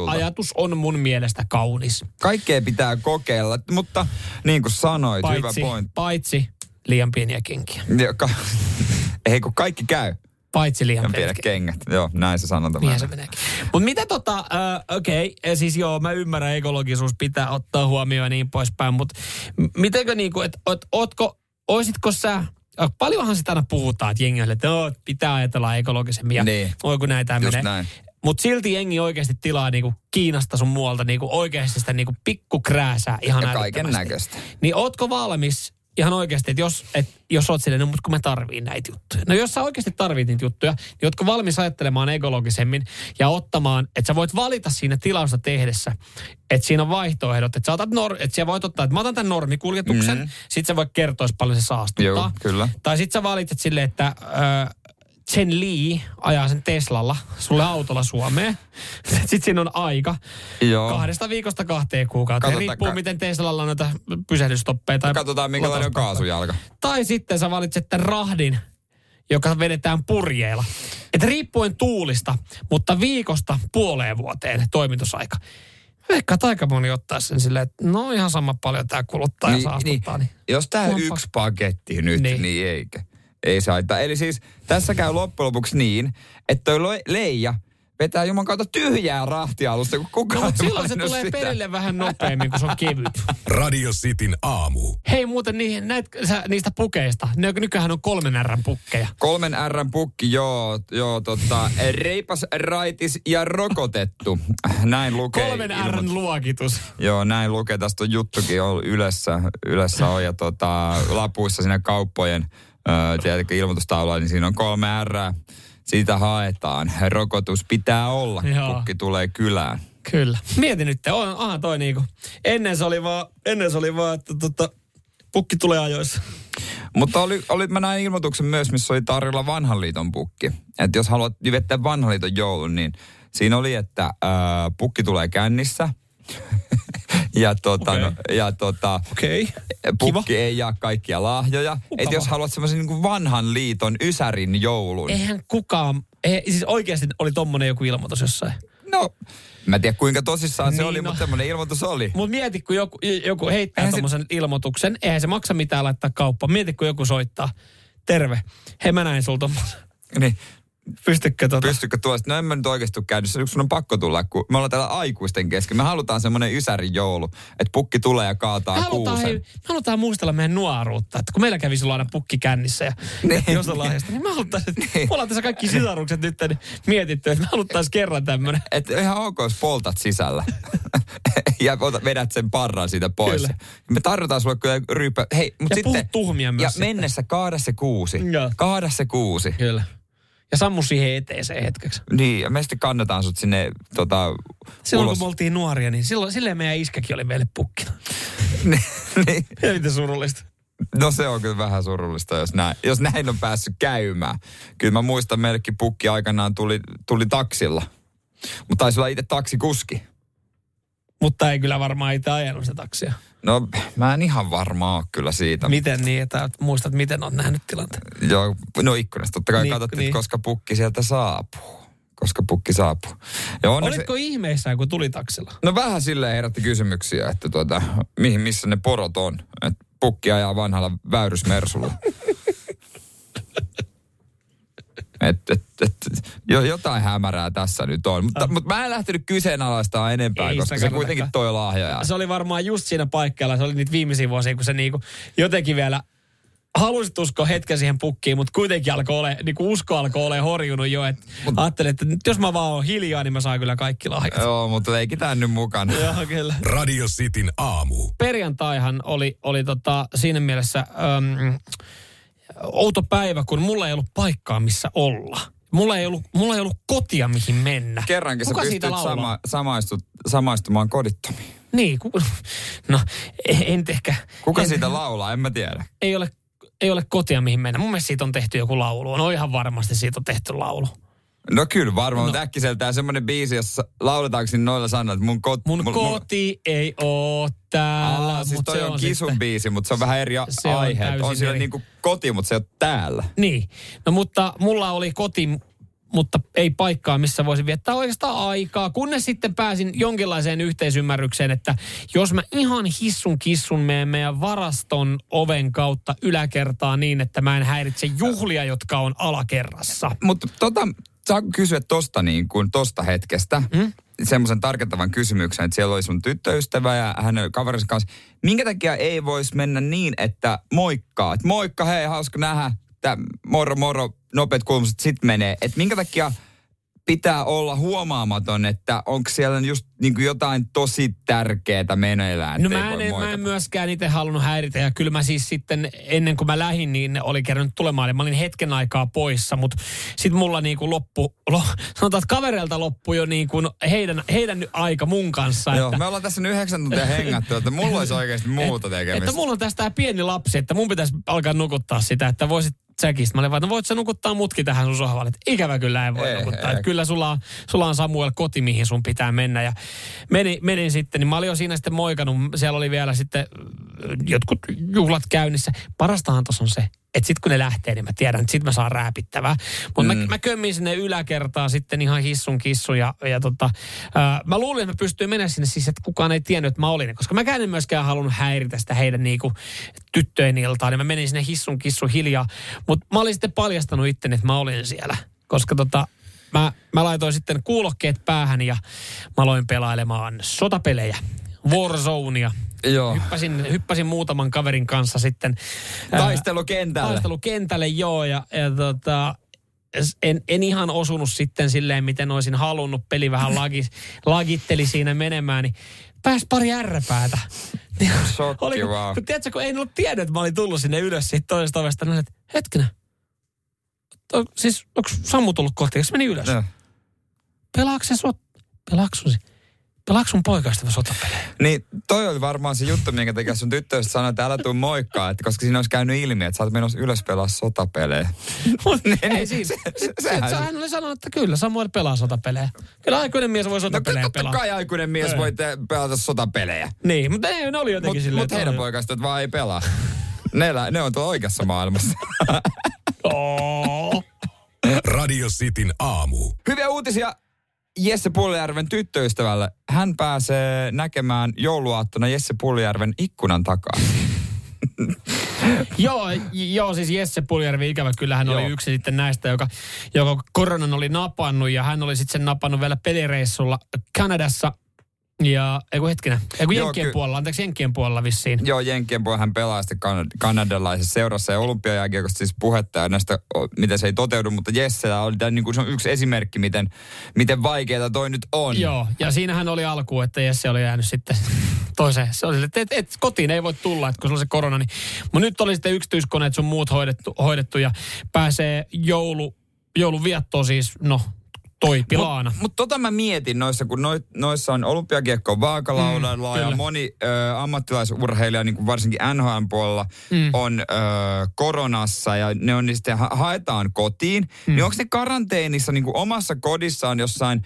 Ajatus on mun mielestä kaunis. Kaikkea pitää kokeilla, mutta niin kuin sanoit, hyvä pointti. Paitsi liian pieniä kenkiä. Ei kun kaikki käy. Paitsi liian pienet kengät. Joo, näin se sanotaan. Niin se meneekin. Mutta mitä siis joo, mä ymmärrän, ekologisuus pitää ottaa huomioon ja niin poispäin, mutta mitenkö niinku, että oisitko sä, paljonhan sitä aina puhutaan, että jengi on, että pitää ajatella ekologisemmin ja voi kun näin tää menee. Mutta silti jengi oikeasti tilaa niinku Kiinasta sun muualta niinku oikeasti sitä niinku pikkukrääsää ihan älyttömästi. Kaiken näköistä. Niin ootko valmis... Ihan oikeasti, että jos oot silleen, mutta kun mä tarviin näitä juttuja. No jos sä oikeasti tarvit niitä juttuja, niin ootko valmis ajattelemaan ekologisemmin ja ottamaan, että sä voit valita siinä tilausta tehdessä, että siinä on vaihtoehdot, että sä voit ottaa, että mä otan tämän normikuljetuksen, sit sä voit kertoa, jos paljon se saastuttaa. Joo, kyllä. Tai sit sä valitset silleen, että... Chen Lee ajaa sen Teslalla sulle autolla Suomeen. Sitten siinä on aika. Joo. 2 viikosta 2 kuukautta. Riippuu, miten Teslalla on näitä pysähdystoppeja. Tai katsotaan, minkälainen on kaasujalka. Tai sitten sä valitset tämän rahdin, joka vedetään purjeilla. Et riippuen tuulista, mutta 1–1,5 vuoteen toimitusaika. Ehkä aika moni ottaa sen silleen, että no ihan sama paljon tämä kuluttaa ja saastuttaa. Niin. Jos tämä yksi paketti nyt, niin eikä. Ei se haittaa. Eli siis tässä käy loppujen lopuksi niin, että toi leija vetää juman kautta tyhjää rahtialusta, kun kukaan ei valinnut sitä. Silloin se tulee perille vähän nopeammin, kun se on kevyt. Radio Cityn aamu. Hei muuten niistä pukeista. Nykyään on 3 R:n pukkeja. 3 R:n pukki, joo reipas, raitis ja rokotettu. Näin lukee. 3 R:n luokitus. Joo, näin lukee. Tästä on juttukin on Ylessä on ja lapuissa siinä kauppojen ilmoitustaulua, niin siinä on 3 R:ää. Siitä haetaan. Rokotus pitää olla, pukki tulee kylään. Kyllä. Mieti nyt, toi niinku. Ennen se oli vaan, että pukki tulee ajoissa. Mutta oli, mä näin ilmoituksen myös, missä oli tarjolla vanhan liiton pukki. Että jos haluat vettää vanhan liiton joulun, niin siinä oli, että pukki tulee kännissä. Pukki kiva. Ei jaa kaikkia lahjoja. Et jos haluat semmoisen niin kuin vanhan liiton ysärin joulun. Eihän kukaan, siis oikeasti oli tommonen joku ilmoitus jossain. No, mä en tiedä kuinka tosissaan se oli, mutta semmoinen ilmoitus oli. Mut mieti, kun joku heittää tommosen ilmoituksen, eihän se maksa mitään laittaa kauppaan. Mieti, kun joku soittaa. Terve, hei mä näin sulta. Niin. Pystykö tuosta? No en mä nyt oikeasti ole käynyt. Sun on pakko tulla, kun me ollaan täällä aikuisten kesken. Me halutaan semmoinen ysärin joulu, että pukki tulee ja kaataa kuusen. Me halutaan muistella meidän nuoruutta. Että kun meillä kävi silloin aina pukki kännissä ja jos on lahjasta, niin me haluttaisiin, me ollaan tässä kaikki sisarukset nyt mietitty, että me haluttaisiin kerran tämmöinen. Että ihan ok, jos poltat sisällä ja vedät sen parran siitä pois. Kyllä. Me tarjotaan sulle kyllä ryyppä. Hei, mut ja sitten, puhut tuhmia myös. Ja mennessä kaada se kuusi. Kyllä. ja sammu siihen eteeseen hetkeksi. Niin, ja me sitten kannetaan sut sinne silloin ulos. Kun me oltiin nuoria, niin silleen meidän iskäkin oli meille pukkina. Niin. Ja miten surullista. No se on kyllä vähän surullista, jos näin on päässyt käymään. Kyllä mä muistan, meillekin pukki aikanaan tuli taksilla. Mutta taisi olla itse taksikuski. Mutta ei kyllä varmaan itse ajanut sitä taksia. No mä en ihan varmaa kyllä siitä. Miten niin, että muistat miten on nähnyt tilanteen? Joo, no ikkunasta totta kai niin, katsottiin, niin. Koska pukki sieltä saapuu. Ja olitko ihmeissään, kun tuli taksilla? No vähän silleen herätti kysymyksiä, että missä ne porot on. Että pukki ajaa vanhalla väyrysmersulla. Jotain hämärää tässä nyt on. Mutta mä en lähtenyt kyseenalaistaa enempää, koska se kuitenkin toi lahja. Se oli varmaan just siinä paikalla, se oli niitä viimeisiä vuosia, kun se niinku jotenkin vielä halusit uskoa hetken siihen pukkiin, mutta kuitenkin usko alkoi olemaan horjunut jo. Ajattelin, että jos mä vaan oon hiljaa, niin mä saan kyllä kaikki lahjat. Joo, mutta leikitään nyt mukana. Joo, kyllä. Radio Cityn aamu. Perjantaihan oli siinä mielessä... outo päivä, kun mulla ei ollut paikkaa, missä olla. Mulla ei ollut kotia, mihin mennä. Kerrankin kuka sä pystyt samaistumaan kodittomiin. Niin, en ehkä. Kuka siitä laulaa, en mä tiedä. Ei ole kotia, mihin mennä. Mun mielestä siitä on tehty joku laulu. No ihan varmasti siitä on tehty laulu. No kyllä varmaan, mutta äkkiseltään semmoinen biisi, jossa lauletaanko sinne noilla sanoilla, että mun koti ei oo täällä. Siis toi on Kisun sitten biisi, mutta se on vähän eri aihe. On siellä niinku koti, mutta se ei ole täällä. Niin, no mutta mulla oli koti, mutta ei paikkaa, missä voisin viettää oikeastaan aikaa. Kunnes sitten pääsin jonkinlaiseen yhteisymmärrykseen, että jos mä ihan hissun kissun menen meidän varaston oven kautta yläkertaa niin, että mä en häiritse juhlia, jotka on alakerrassa. Mutta saanko kysyä tosta niin kuin tosta hetkestä semmoisen tarkentavan kysymyksen, että siellä oli sun tyttöystävä ja hänen kaverinsa kanssa. Minkä takia ei voisi mennä niin, että moikkaa, että moikka, hei, hauska nähdä, että moro, nopeat kulmiset sit menee. Että minkä takia pitää olla huomaamaton, että onko siellä just niin kuin jotain tosi tärkeää meneillään. No mä en myöskään itse halunnut häiritä, ja kyllä mä siis sitten ennen kuin mä lähdin, niin oli kerran tulemaan, eli mä olin hetken aikaa poissa, mutta sit mulla niin kuin sanotaan, että kavereilta loppui jo niin kuin heidän aika mun kanssa. Joo, että me ollaan tässä nyt 9 tuntia hengattu, että mulla olisi oikeasti muuta tekemistä. Että mulla on tässä tää pieni lapsi, että mun pitäisi alkaa nukuttaa sitä, että voisit säkin. Mä olin vaan, että voit sä nukuttaa mutkin tähän sun sohvalle. Ikävä kyllä en voi nukuttaa. Että kyllä sulla on Samuel koti, mihin sun pitää mennä. Ja menin sitten, niin mä olin jo siinä sitten moikannut. Siellä oli vielä sitten jotkut juhlat käynnissä. Parastahan tossa on se, että sit kun ne lähtee, niin mä tiedän, että sit mä saan rääpittävää. Mutta mä kömmin sinne yläkertaan sitten ihan hissun kissu. Mä luulin, että mä pystyin menemään sinne siis, että kukaan ei tiennyt, että mä olin. Koska mä en myöskään halunnut häiritä sitä heidän niinku tyttöjen iltaan. Niin mä menin sinne hissun kissu hiljaa. Mutta mä olin sitten paljastanut itteni, että mä olin siellä. Koska mä laitoin sitten kuulokkeet päähän ja mä aloin pelailemaan sotapelejä, Warzonea. Joo. Hyppäsin muutaman kaverin kanssa sitten taistelukentälle, joo. En ihan osunut sitten silleen, miten olisin halunnut. Peli vähän lagitteli siinä menemään, niin pääsi pari ärräpäätä. Shokki vaan. Tiedätkö, kun en ollut tiennyt, että mä olin tullut sinne ylös siitä toisesta ovesta. No, että hetkinen. Siis onko Sammu tullut kohti, jos meni ylös? No. Pelaatko sun poikaista sotapelejä? Niin, toi oli varmaan se juttu, minkä takia sun tyttöystä sanoi, että älä tuu moikkaa, että koska siinä olisi käynyt ilmi, että sä oot menossa ylös pelaa sotapelejä. Ei siis. Hän oli sanonut, että kyllä, Samuel pelaa sotapelejä. Kyllä aikuinen mies voi sotapelejä pelaa. No totta kai aikuinen mies voi pelata sotapelejä. Niin, mutta ne oli jotenkin silleen. Mutta heidän poikaista vaan ei pelaa. Ne on tuolla oikeassa maailmassa. Radio Cityn aamu. Hyviä uutisia Jesse Puljärven tyttöystävälle. Hän pääsee näkemään jouluaattona Jesse Puljärven ikkunan takaa. Joo, siis Jesse Puljärvi, ikävä kyllä, hän oli yksi sitten näistä, joka koronan oli napannut, ja hän oli sitten napannut vielä pelireissulla Kanadassa. Ja, Jenkkien puolella vissiin. Joo, Jenkkien puolella hän pelaa sitten kanadalaisessa seurassa ja olympiajääkiekosta siis puhetta ja näistä, miten se ei toteudu, mutta Jessellä oli tämän, niin kuin se on yksi esimerkki, miten vaikeaa toi nyt on. Joo, ja siinähän oli alkuun, että Jesse oli jäänyt sitten toiseen. Se oli, että kotiin ei voi tulla, että kun se on se korona, niin. Mutta nyt oli sitten yksityiskoneet sun muut hoidettu ja pääsee joulun viettoa siis, no, toi pilaana. Mutta tota mä mietin noissa, kun noissa on olympiakiekko vaakalaudalla ja moni ammattilaisurheilija, niin kuin varsinkin NHL-puolella, on koronassa ja ne on, niin sitten haetaan kotiin. Niin onko ne karanteenissa niin kuin omassa kodissaan jossain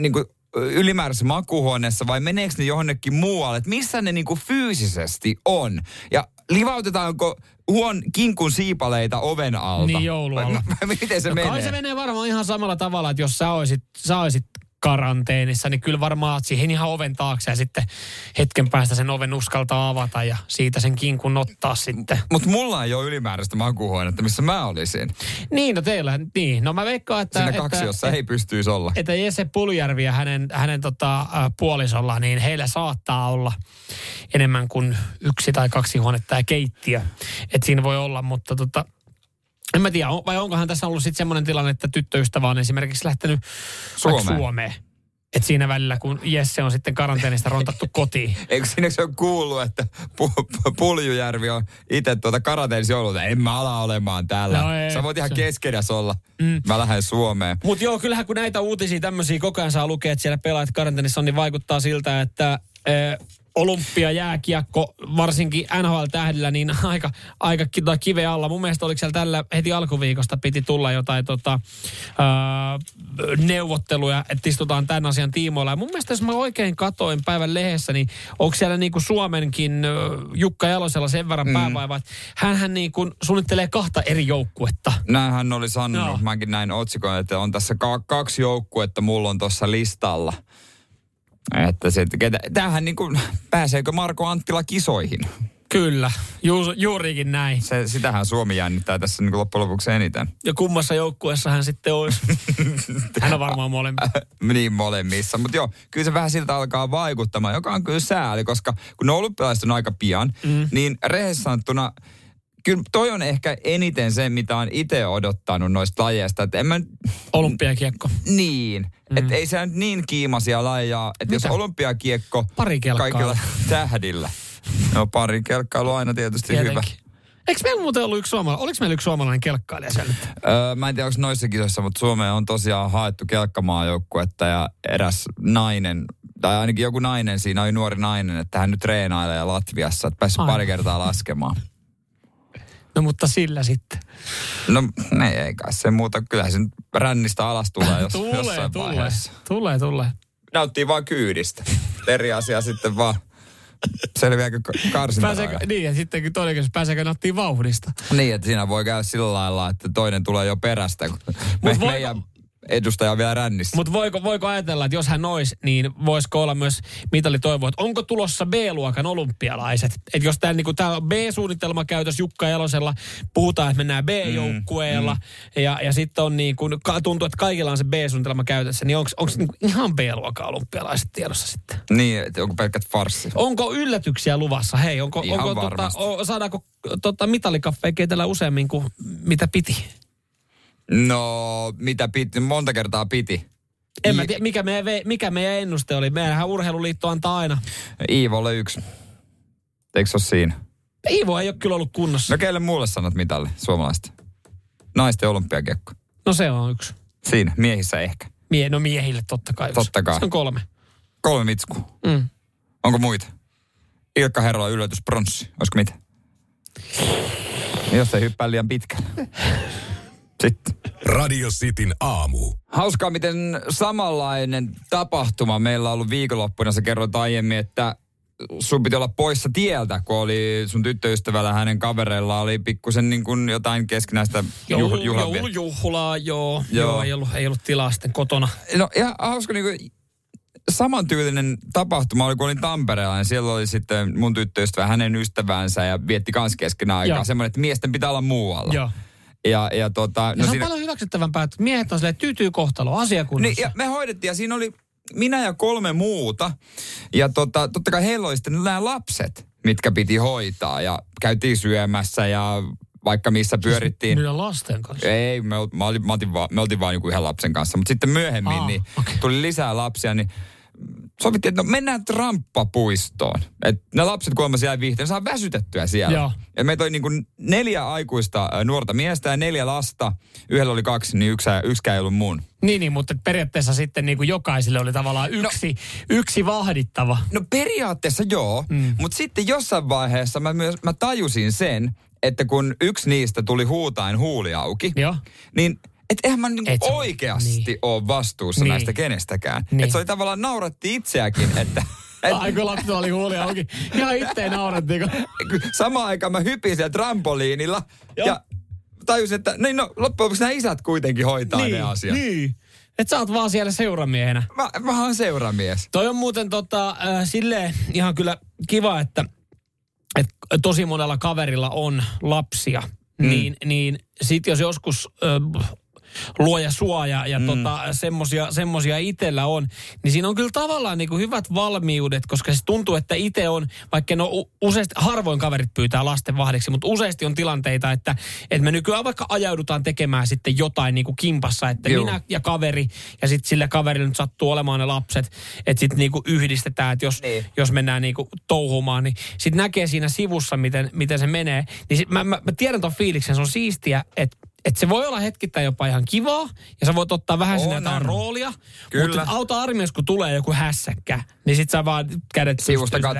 niin kuin ylimääräisessä makuuhuoneessa vai meneekö ne johonnekin muualle? Et missä ne niin kuin fyysisesti on? Ja livautetaanko kinkun siipaleita oven alta? Niin joulualla. Miten se menee? Kai se menee varmaan ihan samalla tavalla, että jos sä oisit karanteenissa, niin kyllä varmaan siihen ihan oven taakse ja sitten hetken päästä sen oven uskaltaa avata ja siitä sen kinkun ottaa sitten. Mutta mulla ei ole ylimääräistä makuuhuonetta, missä mä olisin. Niin, no teillä, niin. No mä veikkaan, että... Siinä kaksi, jossa ei pystyisi olla. Että Jesse Puljärvi ja hänen puolisolla, niin heillä saattaa olla enemmän kuin 1 tai 2 huonetta ja keittiö. Että siinä voi olla, mutta en mä tiedä, vai onkohan tässä ollut sitten semmoinen tilanne, että tyttöystävä on esimerkiksi lähtenyt Suomeen. Että siinä välillä, kun Jesse on sitten karanteenista rontattu kotiin. Eikö siinä se ole kuullut, että Puljujärvi on itse karanteenissa joululta? En mä ala olemaan täällä. No ei, sä voit ihan keskenäs olla. Mä lähden Suomeen. Mutta joo, kyllähän kun näitä uutisia tämmöisiä koko ajan saa lukea, että siellä pelaajat karanteenissa on, niin vaikuttaa siltä, että... Olympiajääkiekko, varsinkin NHL-tähdillä, niin aika kive alla. Mun mielestä oliko siellä tällä heti alkuviikosta piti tulla jotain neuvotteluja, että istutaan tämän asian tiimoilla. Ja mun mielestä jos mä oikein katoin päivän lehdessä, niin onko siellä niinku Suomenkin Jukka Jalosella sen verran päävaivaa, että hänhän niinku suunnittelee 2 eri joukkuetta. Näinhän oli sanonut, no. Mäkin näin otsikon, että on tässä 2 joukkuetta, mulla on tuossa listalla. Että tämähän niin kuin, pääseekö Marko Anttila kisoihin? Kyllä, juurikin näin. Sitähän Suomi jännittää tässä niin kuin loppujen lopuksi eniten. Ja kummassa joukkueessa hän sitten olisi? Hän on varmaan molemmissa. Niin, molemmissa. Mutta joo, kyllä se vähän siltä alkaa vaikuttamaan, joka on kyllä sääli, koska kun ne olympialaiset on aika pian, niin rehellisesti sanottuna, kyllä toi on ehkä eniten se, mitä on itse odottanut noista lajeista. Että en mä... Olympiakiekko. Niin. Että ei se nyt niin kiimaisia lajeja, että jos olympiakiekko kaikilla tähdillä. No pari kelkkailua aina tietysti hyvä. Eikö meillä muuten ollut yksi suomalainen? Oliko meillä yksi suomalainen kelkkailija siellä? Mä en tiedä, onko noissa kisoissa, mutta Suomeen on tosiaan haettu kelkkamaajoukkuetta ja eräs nainen, tai ainakin joku nainen siinä oli nuori nainen, että hän nyt treenailee Latviassa, että päässyt pari kertaa laskemaan. No mutta sillä sitten. No ei kai se muuta. Kyllähän se rännistä alas tulee jossain vaiheessa. Tulee. Nauttii vaan kyydistä. Eri asia sitten vaan. Selviääkö karsintaraja? Niin ja sitten todennäköisesti pääseekö nauttii vauhdista. Niin, että siinä voi käydä sillä lailla, että toinen tulee jo perästä. Meidän edustaja on vielä rännissä. Mutta voiko ajatella, että jos hän olisi, niin voisiko olla myös mitalitoivoa, että onko tulossa B-luokan olympialaiset? Että jos täällä niin B-suunnitelma käytössä Jukka Jalosella, puhutaan, että mennään B-joukkueella, ja sitten on niin kuin, tuntuu, että kaikilla on se B-suunnitelma käytössä, niin onko niin ihan B-luokan olympialaiset tiedossa sitten? Niin, että onko pelkät farssi? Onko yllätyksiä luvassa? Hei, saadaanko mitalikaffeja keitellä useammin kuin mitä piti? No, mitä piti? Monta kertaa piti. En mä tiedä, mikä meidän ennuste oli. Meidänhän Urheiluliitto antaa aina. Iivolle 1. Eikö se ole siinä? Iivo ei ole kyllä ollut kunnossa. No keille muulle sanot mitalle, suomalaista? Naisten olympiakiekko. No se on 1. Siinä, miehissä ehkä. Miehille totta kai 1. Totta kai. Se on 3. 3 mitskua. Onko muita? Ilkka Herro yllätys pronssi. Olisiko mitä? Jos ei hyppää liian pitkälle. Sitten. Radiositin aamu. Hauskaa, miten samanlainen tapahtuma meillä on ollut viikonloppuna. Sä kerroit aiemmin, että sun piti olla poissa tieltä, kun oli sun tyttöystävällä hänen kavereilla oli pikkusen niin kuin jotain keskinäistä juhlaa. Joo. Ei ollut tilaa sitten kotona. No ihan hauska niin kuin... Samantyylinen tapahtuma oli, kun olin Tampereella, ja siellä oli sitten mun tyttöystävä hänen ystävänsä ja vietti kans keskenään aikaa. Semmoinen, että miesten pitää olla muualla. Joo. Ja se on siinä... paljon hyväksyttävämpää, että miehet on silleen tyytyy kohtalo asiakunnassa. Niin, ja me hoidettiin, ja siinä oli minä ja 3 muuta. Ja totta kai heillä oli sitten nämä lapset, mitkä piti hoitaa. Ja käytiin syömässä, ja vaikka missä pyörittiin. Niiden lasten kanssa? Ei, me oltiin vaan joku yhden lapsen kanssa. Mutta sitten myöhemmin tuli lisää lapsia, niin sovittiin, että no mennään Tramppapuistoon. Että ne lapset kuulemma siellä viihtyy, ne saa väsytettyä siellä. Joo. Ja meitä oli niin kuin 4 aikuista nuorta miestä ja 4 lasta. Yhdellä oli 2, niin yksikään ei ollut mun. Niin, mutta periaatteessa sitten niin kuin jokaiselle oli tavallaan yksi vahdittava. No periaatteessa joo, mutta sitten jossain vaiheessa mä tajusin sen, että kun yksi niistä tuli huutaen huuli auki, joo, niin... Että eihän mä oikeasti ole vastuussa näistä kenestäkään. Niin. Että se oli tavallaan, nauratti itseäkin, että... Aiku lapsi oli huuli auki. Ihan itteen naurattiin. Samaan aikaan mä hypin siellä trampoliinilla. Joo. Ja tajusin, että no loppujen lopuksi nämä isät kuitenkin hoitaa ne asiat. Niin. Että sä oot vaan siellä seuramiehenä. Mä oon seuramies. Toi on muuten silleen ihan kyllä kiva, että tosi monella kaverilla on lapsia. Mm. Niin sit jos joskus... luoja suoja ja semmosia itsellä on, niin siinä on kyllä tavallaan niinku hyvät valmiudet, koska se tuntuu, että itse on, vaikka no useasti, harvoin kaverit pyytää lasten vahdiksi, mutta useasti on tilanteita, että me nykyään vaikka ajaudutaan tekemään sitten jotain niinku kimpassa, että minä ja kaveri, ja sitten sillä kaverilla nyt sattuu olemaan ne lapset, että sitten niinku yhdistetään, että jos mennään niinku touhumaan, niin sitten näkee siinä sivussa, miten se menee. Niin sit mä tiedän ton fiiliksen, se on siistiä, että se voi olla hetkittäin jopa ihan kivaa, ja sä voit ottaa vähän sinne jotain roolia. Kyllä. Mutta auta armias, kun tulee joku hässäkkä, niin sit sä vaan kädet...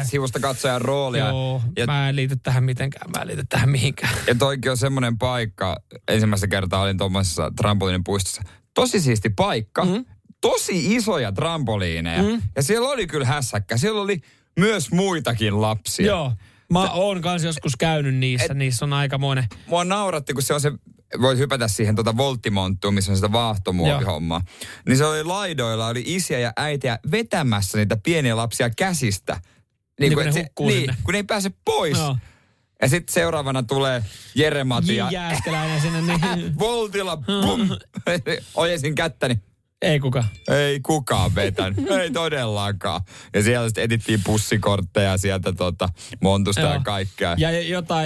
Sivusta katsojan roolia. Joo, ja mä en liity tähän mitenkään, mä en liity tähän mihinkään. Ja toikin on semmoinen paikka, ensimmäistä kertaa olin tuommoisessa trampoliinin puistossa. Tosi siisti paikka, tosi isoja trampoliineja. Ja siellä oli kyllä hässäkkä, siellä oli myös muitakin lapsia. Joo, mä oon kans joskus käynyt niissä, niissä on aikamoinen... Mua nauratti, kun se on se... Voit hypätä siihen volttimonttuun, missä on sitä vaahtomuovihommaa. Niin se oli laidoilla, oli isiä ja äitiä vetämässä niitä pieniä lapsia käsistä. Kun ne ei pääse pois. No. Ja sitten seuraavana tulee Jere Matia. Jäskeläinen sinne. Niin. Voltilla, pum! Ojensin kättäni. Ei kukaan. Ei kukaan vetänyt. Ei todellakaan. Ja siellä sitten etittiin pussikortteja sieltä montusta ja kaikkea. Ja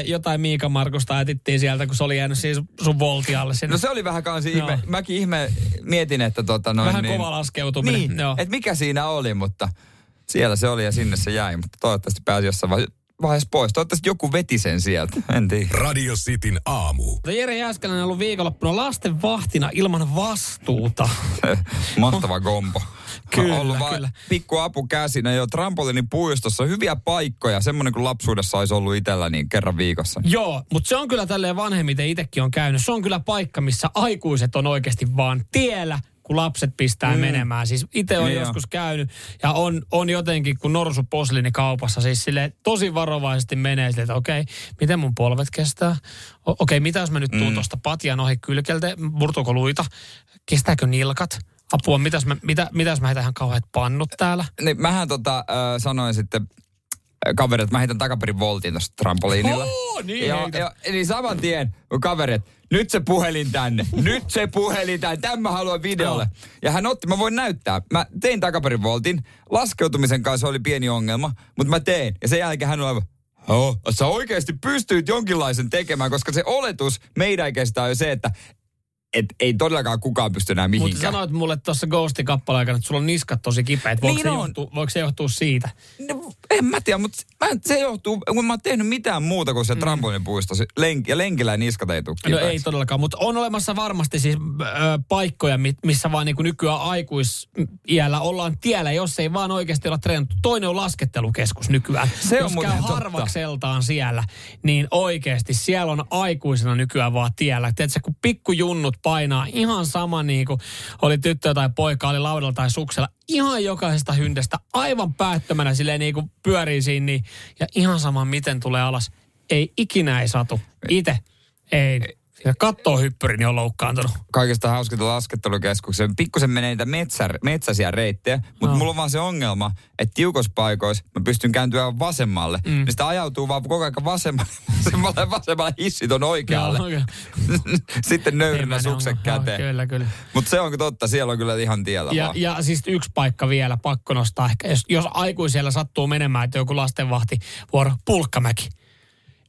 jotain Miika Markusta etittiin sieltä, kun se oli jäänyt siis sun voltialle sinne. No se oli vähän kansi ihme. No. Mäkin mietin, että vähän kova laskeutuminen. Niin, että mikä siinä oli, mutta siellä se oli ja sinne se jäi. Mutta toivottavasti pääsi jossain vaiheessa pois. Toivottavasti joku veti sen sieltä. En tiedä. Radiositin aamu. Jere Jäskeläinen on ollut viikonloppuna lasten vahtina ilman vastuuta. Mahtava kompo. Kyllä. Pikku apu käsinä jo trampoliinin puistossa. Hyviä paikkoja. Semmoinen kuin lapsuudessa olisi ollut itsellä niin kerran viikossa. Joo, mutta se on kyllä tälleen vanhemmiten itsekin on käynyt. Se on kyllä paikka, missä aikuiset on oikeasti vaan tiellä, kun lapset pistää menemään. Siis itse on joskus käynyt ja on jotenkin kun norsu posliinikaupassa. Siis sille tosi varovaisesti menee sille, että okei, miten mun polvet kestää? Okei, mitä jos mä nyt tuun tuosta patjan ohi kylkeltä? Murtuuko luita? Kestääkö nilkat? Apua, mitäs mä heitän ihan kauheat pannut täällä? Niin, mähän sanoin sitten kaverit, että mä heitän takaperin voltin tuossa trampoliinilla. Oo, niin niin saman tien kaverit, nyt se puhelin tänne, tämän mä haluan videolle. Ja hän otti, mä voin näyttää. Mä tein takaperin voltin, laskeutumisen kanssa oli pieni ongelma, mutta mä tein. Ja sen jälkeen hän oli sä oikeasti pystyit jonkinlaisen tekemään, koska se oletus meidän kestää jo se, että ei todellakaan kukaan pysty enää mihinkään. Mutta sanoit mulle tuossa Ghost-kappaleen aikana, että sulla on niskat tosi kipeät. Voiko se johtua siitä? No, en mä tiedä, mutta se johtuu, kun mä oon tehnyt mitään muuta kuin se trampoliinipuisto. Ja lenkillä niskat ei tule kipeäksi. No ei todellakaan, mutta on olemassa varmasti siis paikkoja, missä vaan niin kuin nykyään aikuisiällä ollaan tiellä, jos ei vaan oikeasti olla treenattu. Toinen on laskettelukeskus nykyään. Se on muuten totta. Harvakseltaan siellä, niin oikeasti siellä on aikuisena nykyään vaan tiellä. Tiedätkö, kun pikkujunnut painaa ihan sama niin kuin oli tyttö tai poika, oli laudalla tai suksella. Ihan jokaisesta hyndestä aivan päättömänä silleen niin kuin pyörii siinä niin, ja ihan sama miten tulee alas. Ei ikinä ei satu. Itse ei. Ja kattoo hyppyri, niin on loukkaantunut. Kaikista hauskinta laskettelukeskukseen. Pikkusen menee niitä metsäisiä reittejä, mutta mulla on vaan se ongelma, että tiukoissa paikoissa mä pystyn kääntyä vasemmalle. Niin sitä ajautuu vaan koko ajan vasemmalle hissit on oikealle. No, okay. Sitten nöyränä sukset käteen. Kyllä. Mutta se on totta, siellä on kyllä ihan tiellä vaan. Ja siis yksi paikka vielä, pakko nostaa ehkä. Jos aikuisella sattuu menemään, että joku lastenvahti vuoro, Pulkkamäki.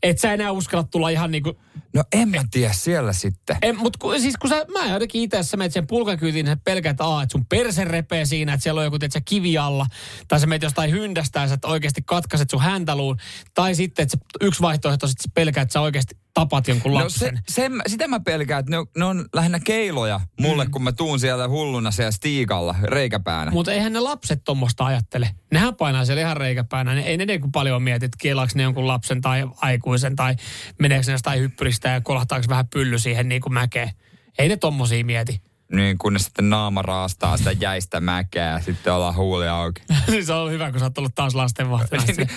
Et sä enää uskalla tulla ihan niinku... No en mä tiedä siellä sitten. Mutta siis kun sä, mä jotenkin itse asiassa menet sen pulkakyytiin, niin sä pelkät että sun perse repee siinä, että siellä on joku tietysti kivi alla. Tai sä menet jostain hyndästään, sä oikeasti katkaiset sun häntäluun. Tai sitten, että yksi vaihtoehto, että sä pelkät, että sä oikeasti tapat jonkun lapsen. No sitä mä pelkään, että ne on lähinnä keiloja mulle, kun mä tuun siellä hulluna siellä stiikalla reikäpäänä. Mutta eihän ne lapset tommoista ajattele. Nehän painaa siellä ihan reikäpäänä. Ei ne paljon mieti, että kielaaks ne jonkun lapsen tai aikuisen tai meneekö ne jostain hyppyristä ja kolahtaako vähän pylly siihen niin kuin mäkeen. Ei ne tommosia mieti. Niin, kunnes sitten naama raastaa sitä jäistä mäkeä ja sitten ollaan huuli auki. Siis on ollut hyvä, kun sä oot tullut taas lastenvahtilaksi.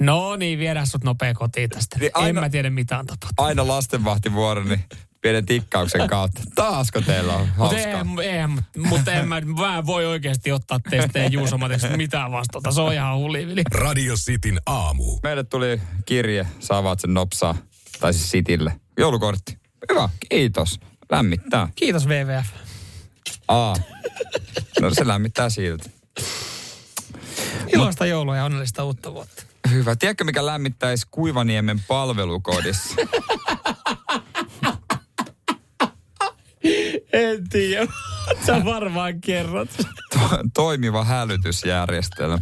No niin, viedään sut nopea kotiin tästä. Niin aina, en mä tiedä mitään tapahtuu. Aina lastenvahtivuoro, niin pienen tikkauksen kautta. Taasko teillä on hauskaa? Mutta en mä voi oikeasti ottaa teistä ja Juusomateksi mitään vastuuta. Se on ihan hulivili. Radio Cityn aamu. Meille tuli kirje, sä avaat sen nopsaa, tai siis Citylle. Joulukortti. Hyvä, kiitos. Lämmittää. Kiitos WWF. No se lämmittää silti. Iloista joulua ja onnellista uutta vuotta. Hyvä. Tiedätkö mikä lämmittäisi Kuivaniemen palvelukodissa? En tiedä. Sä varmaan kerrot. Toimiva hälytysjärjestelmä.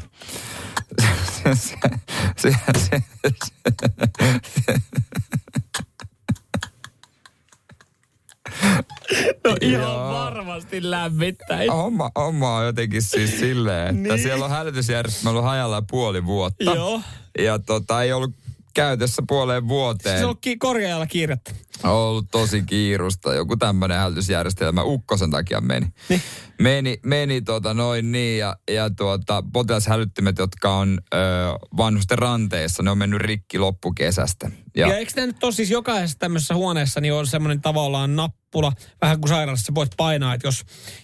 No ihan varmasti lämmittäin. Homma on jotenkin siis silleen, että niin. Siellä on hälytysjärjestelmä ollut hajallaan puoli vuotta. Joo. Ja ei ollut käytössä puoleen vuoteen. Se on korjaajalla kiirettä. On ollut tosi kiirusta. Joku tämmöinen hälytysjärjestelmä ukkosen takia meni. Niin. Meni potilashälyttimet, jotka on vanhusten ranteissa, ne on mennyt rikki loppukesästä. Ja eikö nämä nyt ole siis jokaisessa tämmöisessä huoneessa, niin on semmoinen tavallaan nappula, vähän kuin sairaalassa voit painaa, että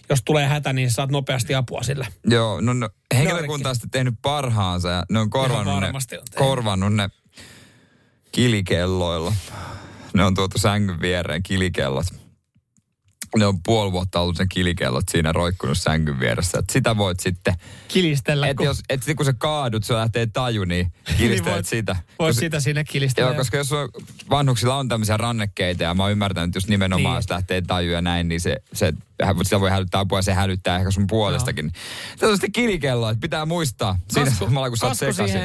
jos tulee hätä, niin saat nopeasti apua sillä. Joo, no henkilökunta on sitten tehnyt parhaansa ja ne on korvannut ne kilikelloilla. Ne on tuotu sängyn viereen kilikellot. Ne on puoli vuotta ollut ne kilikellot siinä roikkunut sängyn vieressä. Et sitä voit sitten... kilistellä. Kun sä kaadut, se lähtee taju, niin kilistelet niin sitä. Voit sitä siinä kilistellä. Joo, koska jos vanhuksilla on tämmöisiä rannekkeita, ja mä oon ymmärtänyt, että jos nimenomaan, niin. Jos lähtee taju ja näin, niin sitä voi hälyttää apua, ja se hälyttää ehkä sun puolestakin. No. Se on sitten kilikello, että pitää muistaa. Siinä samalla, kun sä oot sekaisin.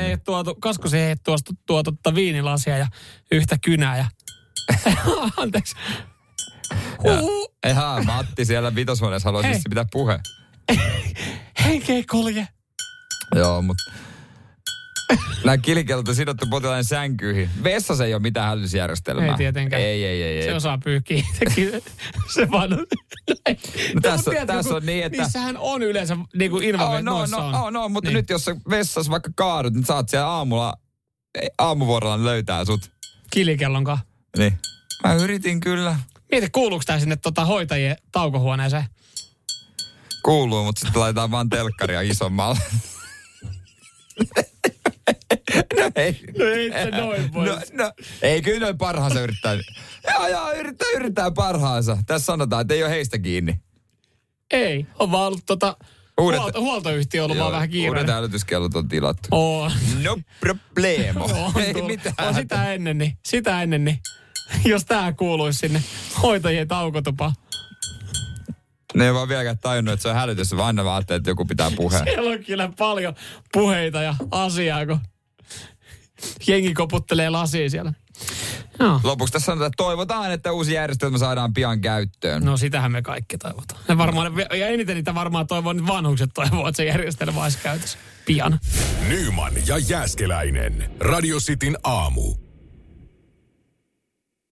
Kasku siihen ei tuotu viinilasia ja yhtä kynää ja... Anteeksi. Eihän Matti siellä vitoshuoneessa haluaisi pitää puhe. Henkeä kolje. Joo, mutta... Nämä kilikellot on sidottu potilaan sänkyihin. Vessassa ei ole mitään hälytysjärjestelmää. Ei tietenkään. Ei. Se osaa pyyhkiä itsekin. Se vaan... No, tässä on niin, että... Niissähän on yleensä niin kuin invavenoissa on. Mutta niin. Nyt jos sä vessassa vaikka kaadut, niin saat siellä aamuvuorolla löytää sut. Kilikellonkaan. Niin. Mä yritin kyllä. Mieti, kuuluuko tää sinne hoitajien taukohuoneeseen? Kuuluu, mutta sitten laitetaan vaan telkkaria isommalle. No ei se noin voi. No, ei kyllä noin parhaansa yrittää. Joo, yrittää parhaansa. Tässä sanotaan, että ei ole heistä kiinni. Ei, on vaan ollut huoltoyhtiö on ollut vaan vähän kiireinen. Uudet älytyskellot on tilattu. No problemo. Ei mitään. On sitä ennen niin. Jos tää kuuluisi sinne hoitajien taukotupaan. Ne ei vaan vieläkään tajunnut, että se on hälytys, vaan aina vaatte, että joku pitää puheen. Siellä on kyllä paljon puheita ja asiaa, kun jengi koputtelee lasia siellä. No. Lopuksi tässä sanotaan, että toivotaan, että uusi järjestelmä saadaan pian käyttöön. No sitähän me kaikki toivotaan. Ja eniten niitä varmaan toivoo, että vanhukset toivoo, että se järjestelmä olisi käytössä pian. Nyyman ja Jääskeläinen. Radio Cityn aamu.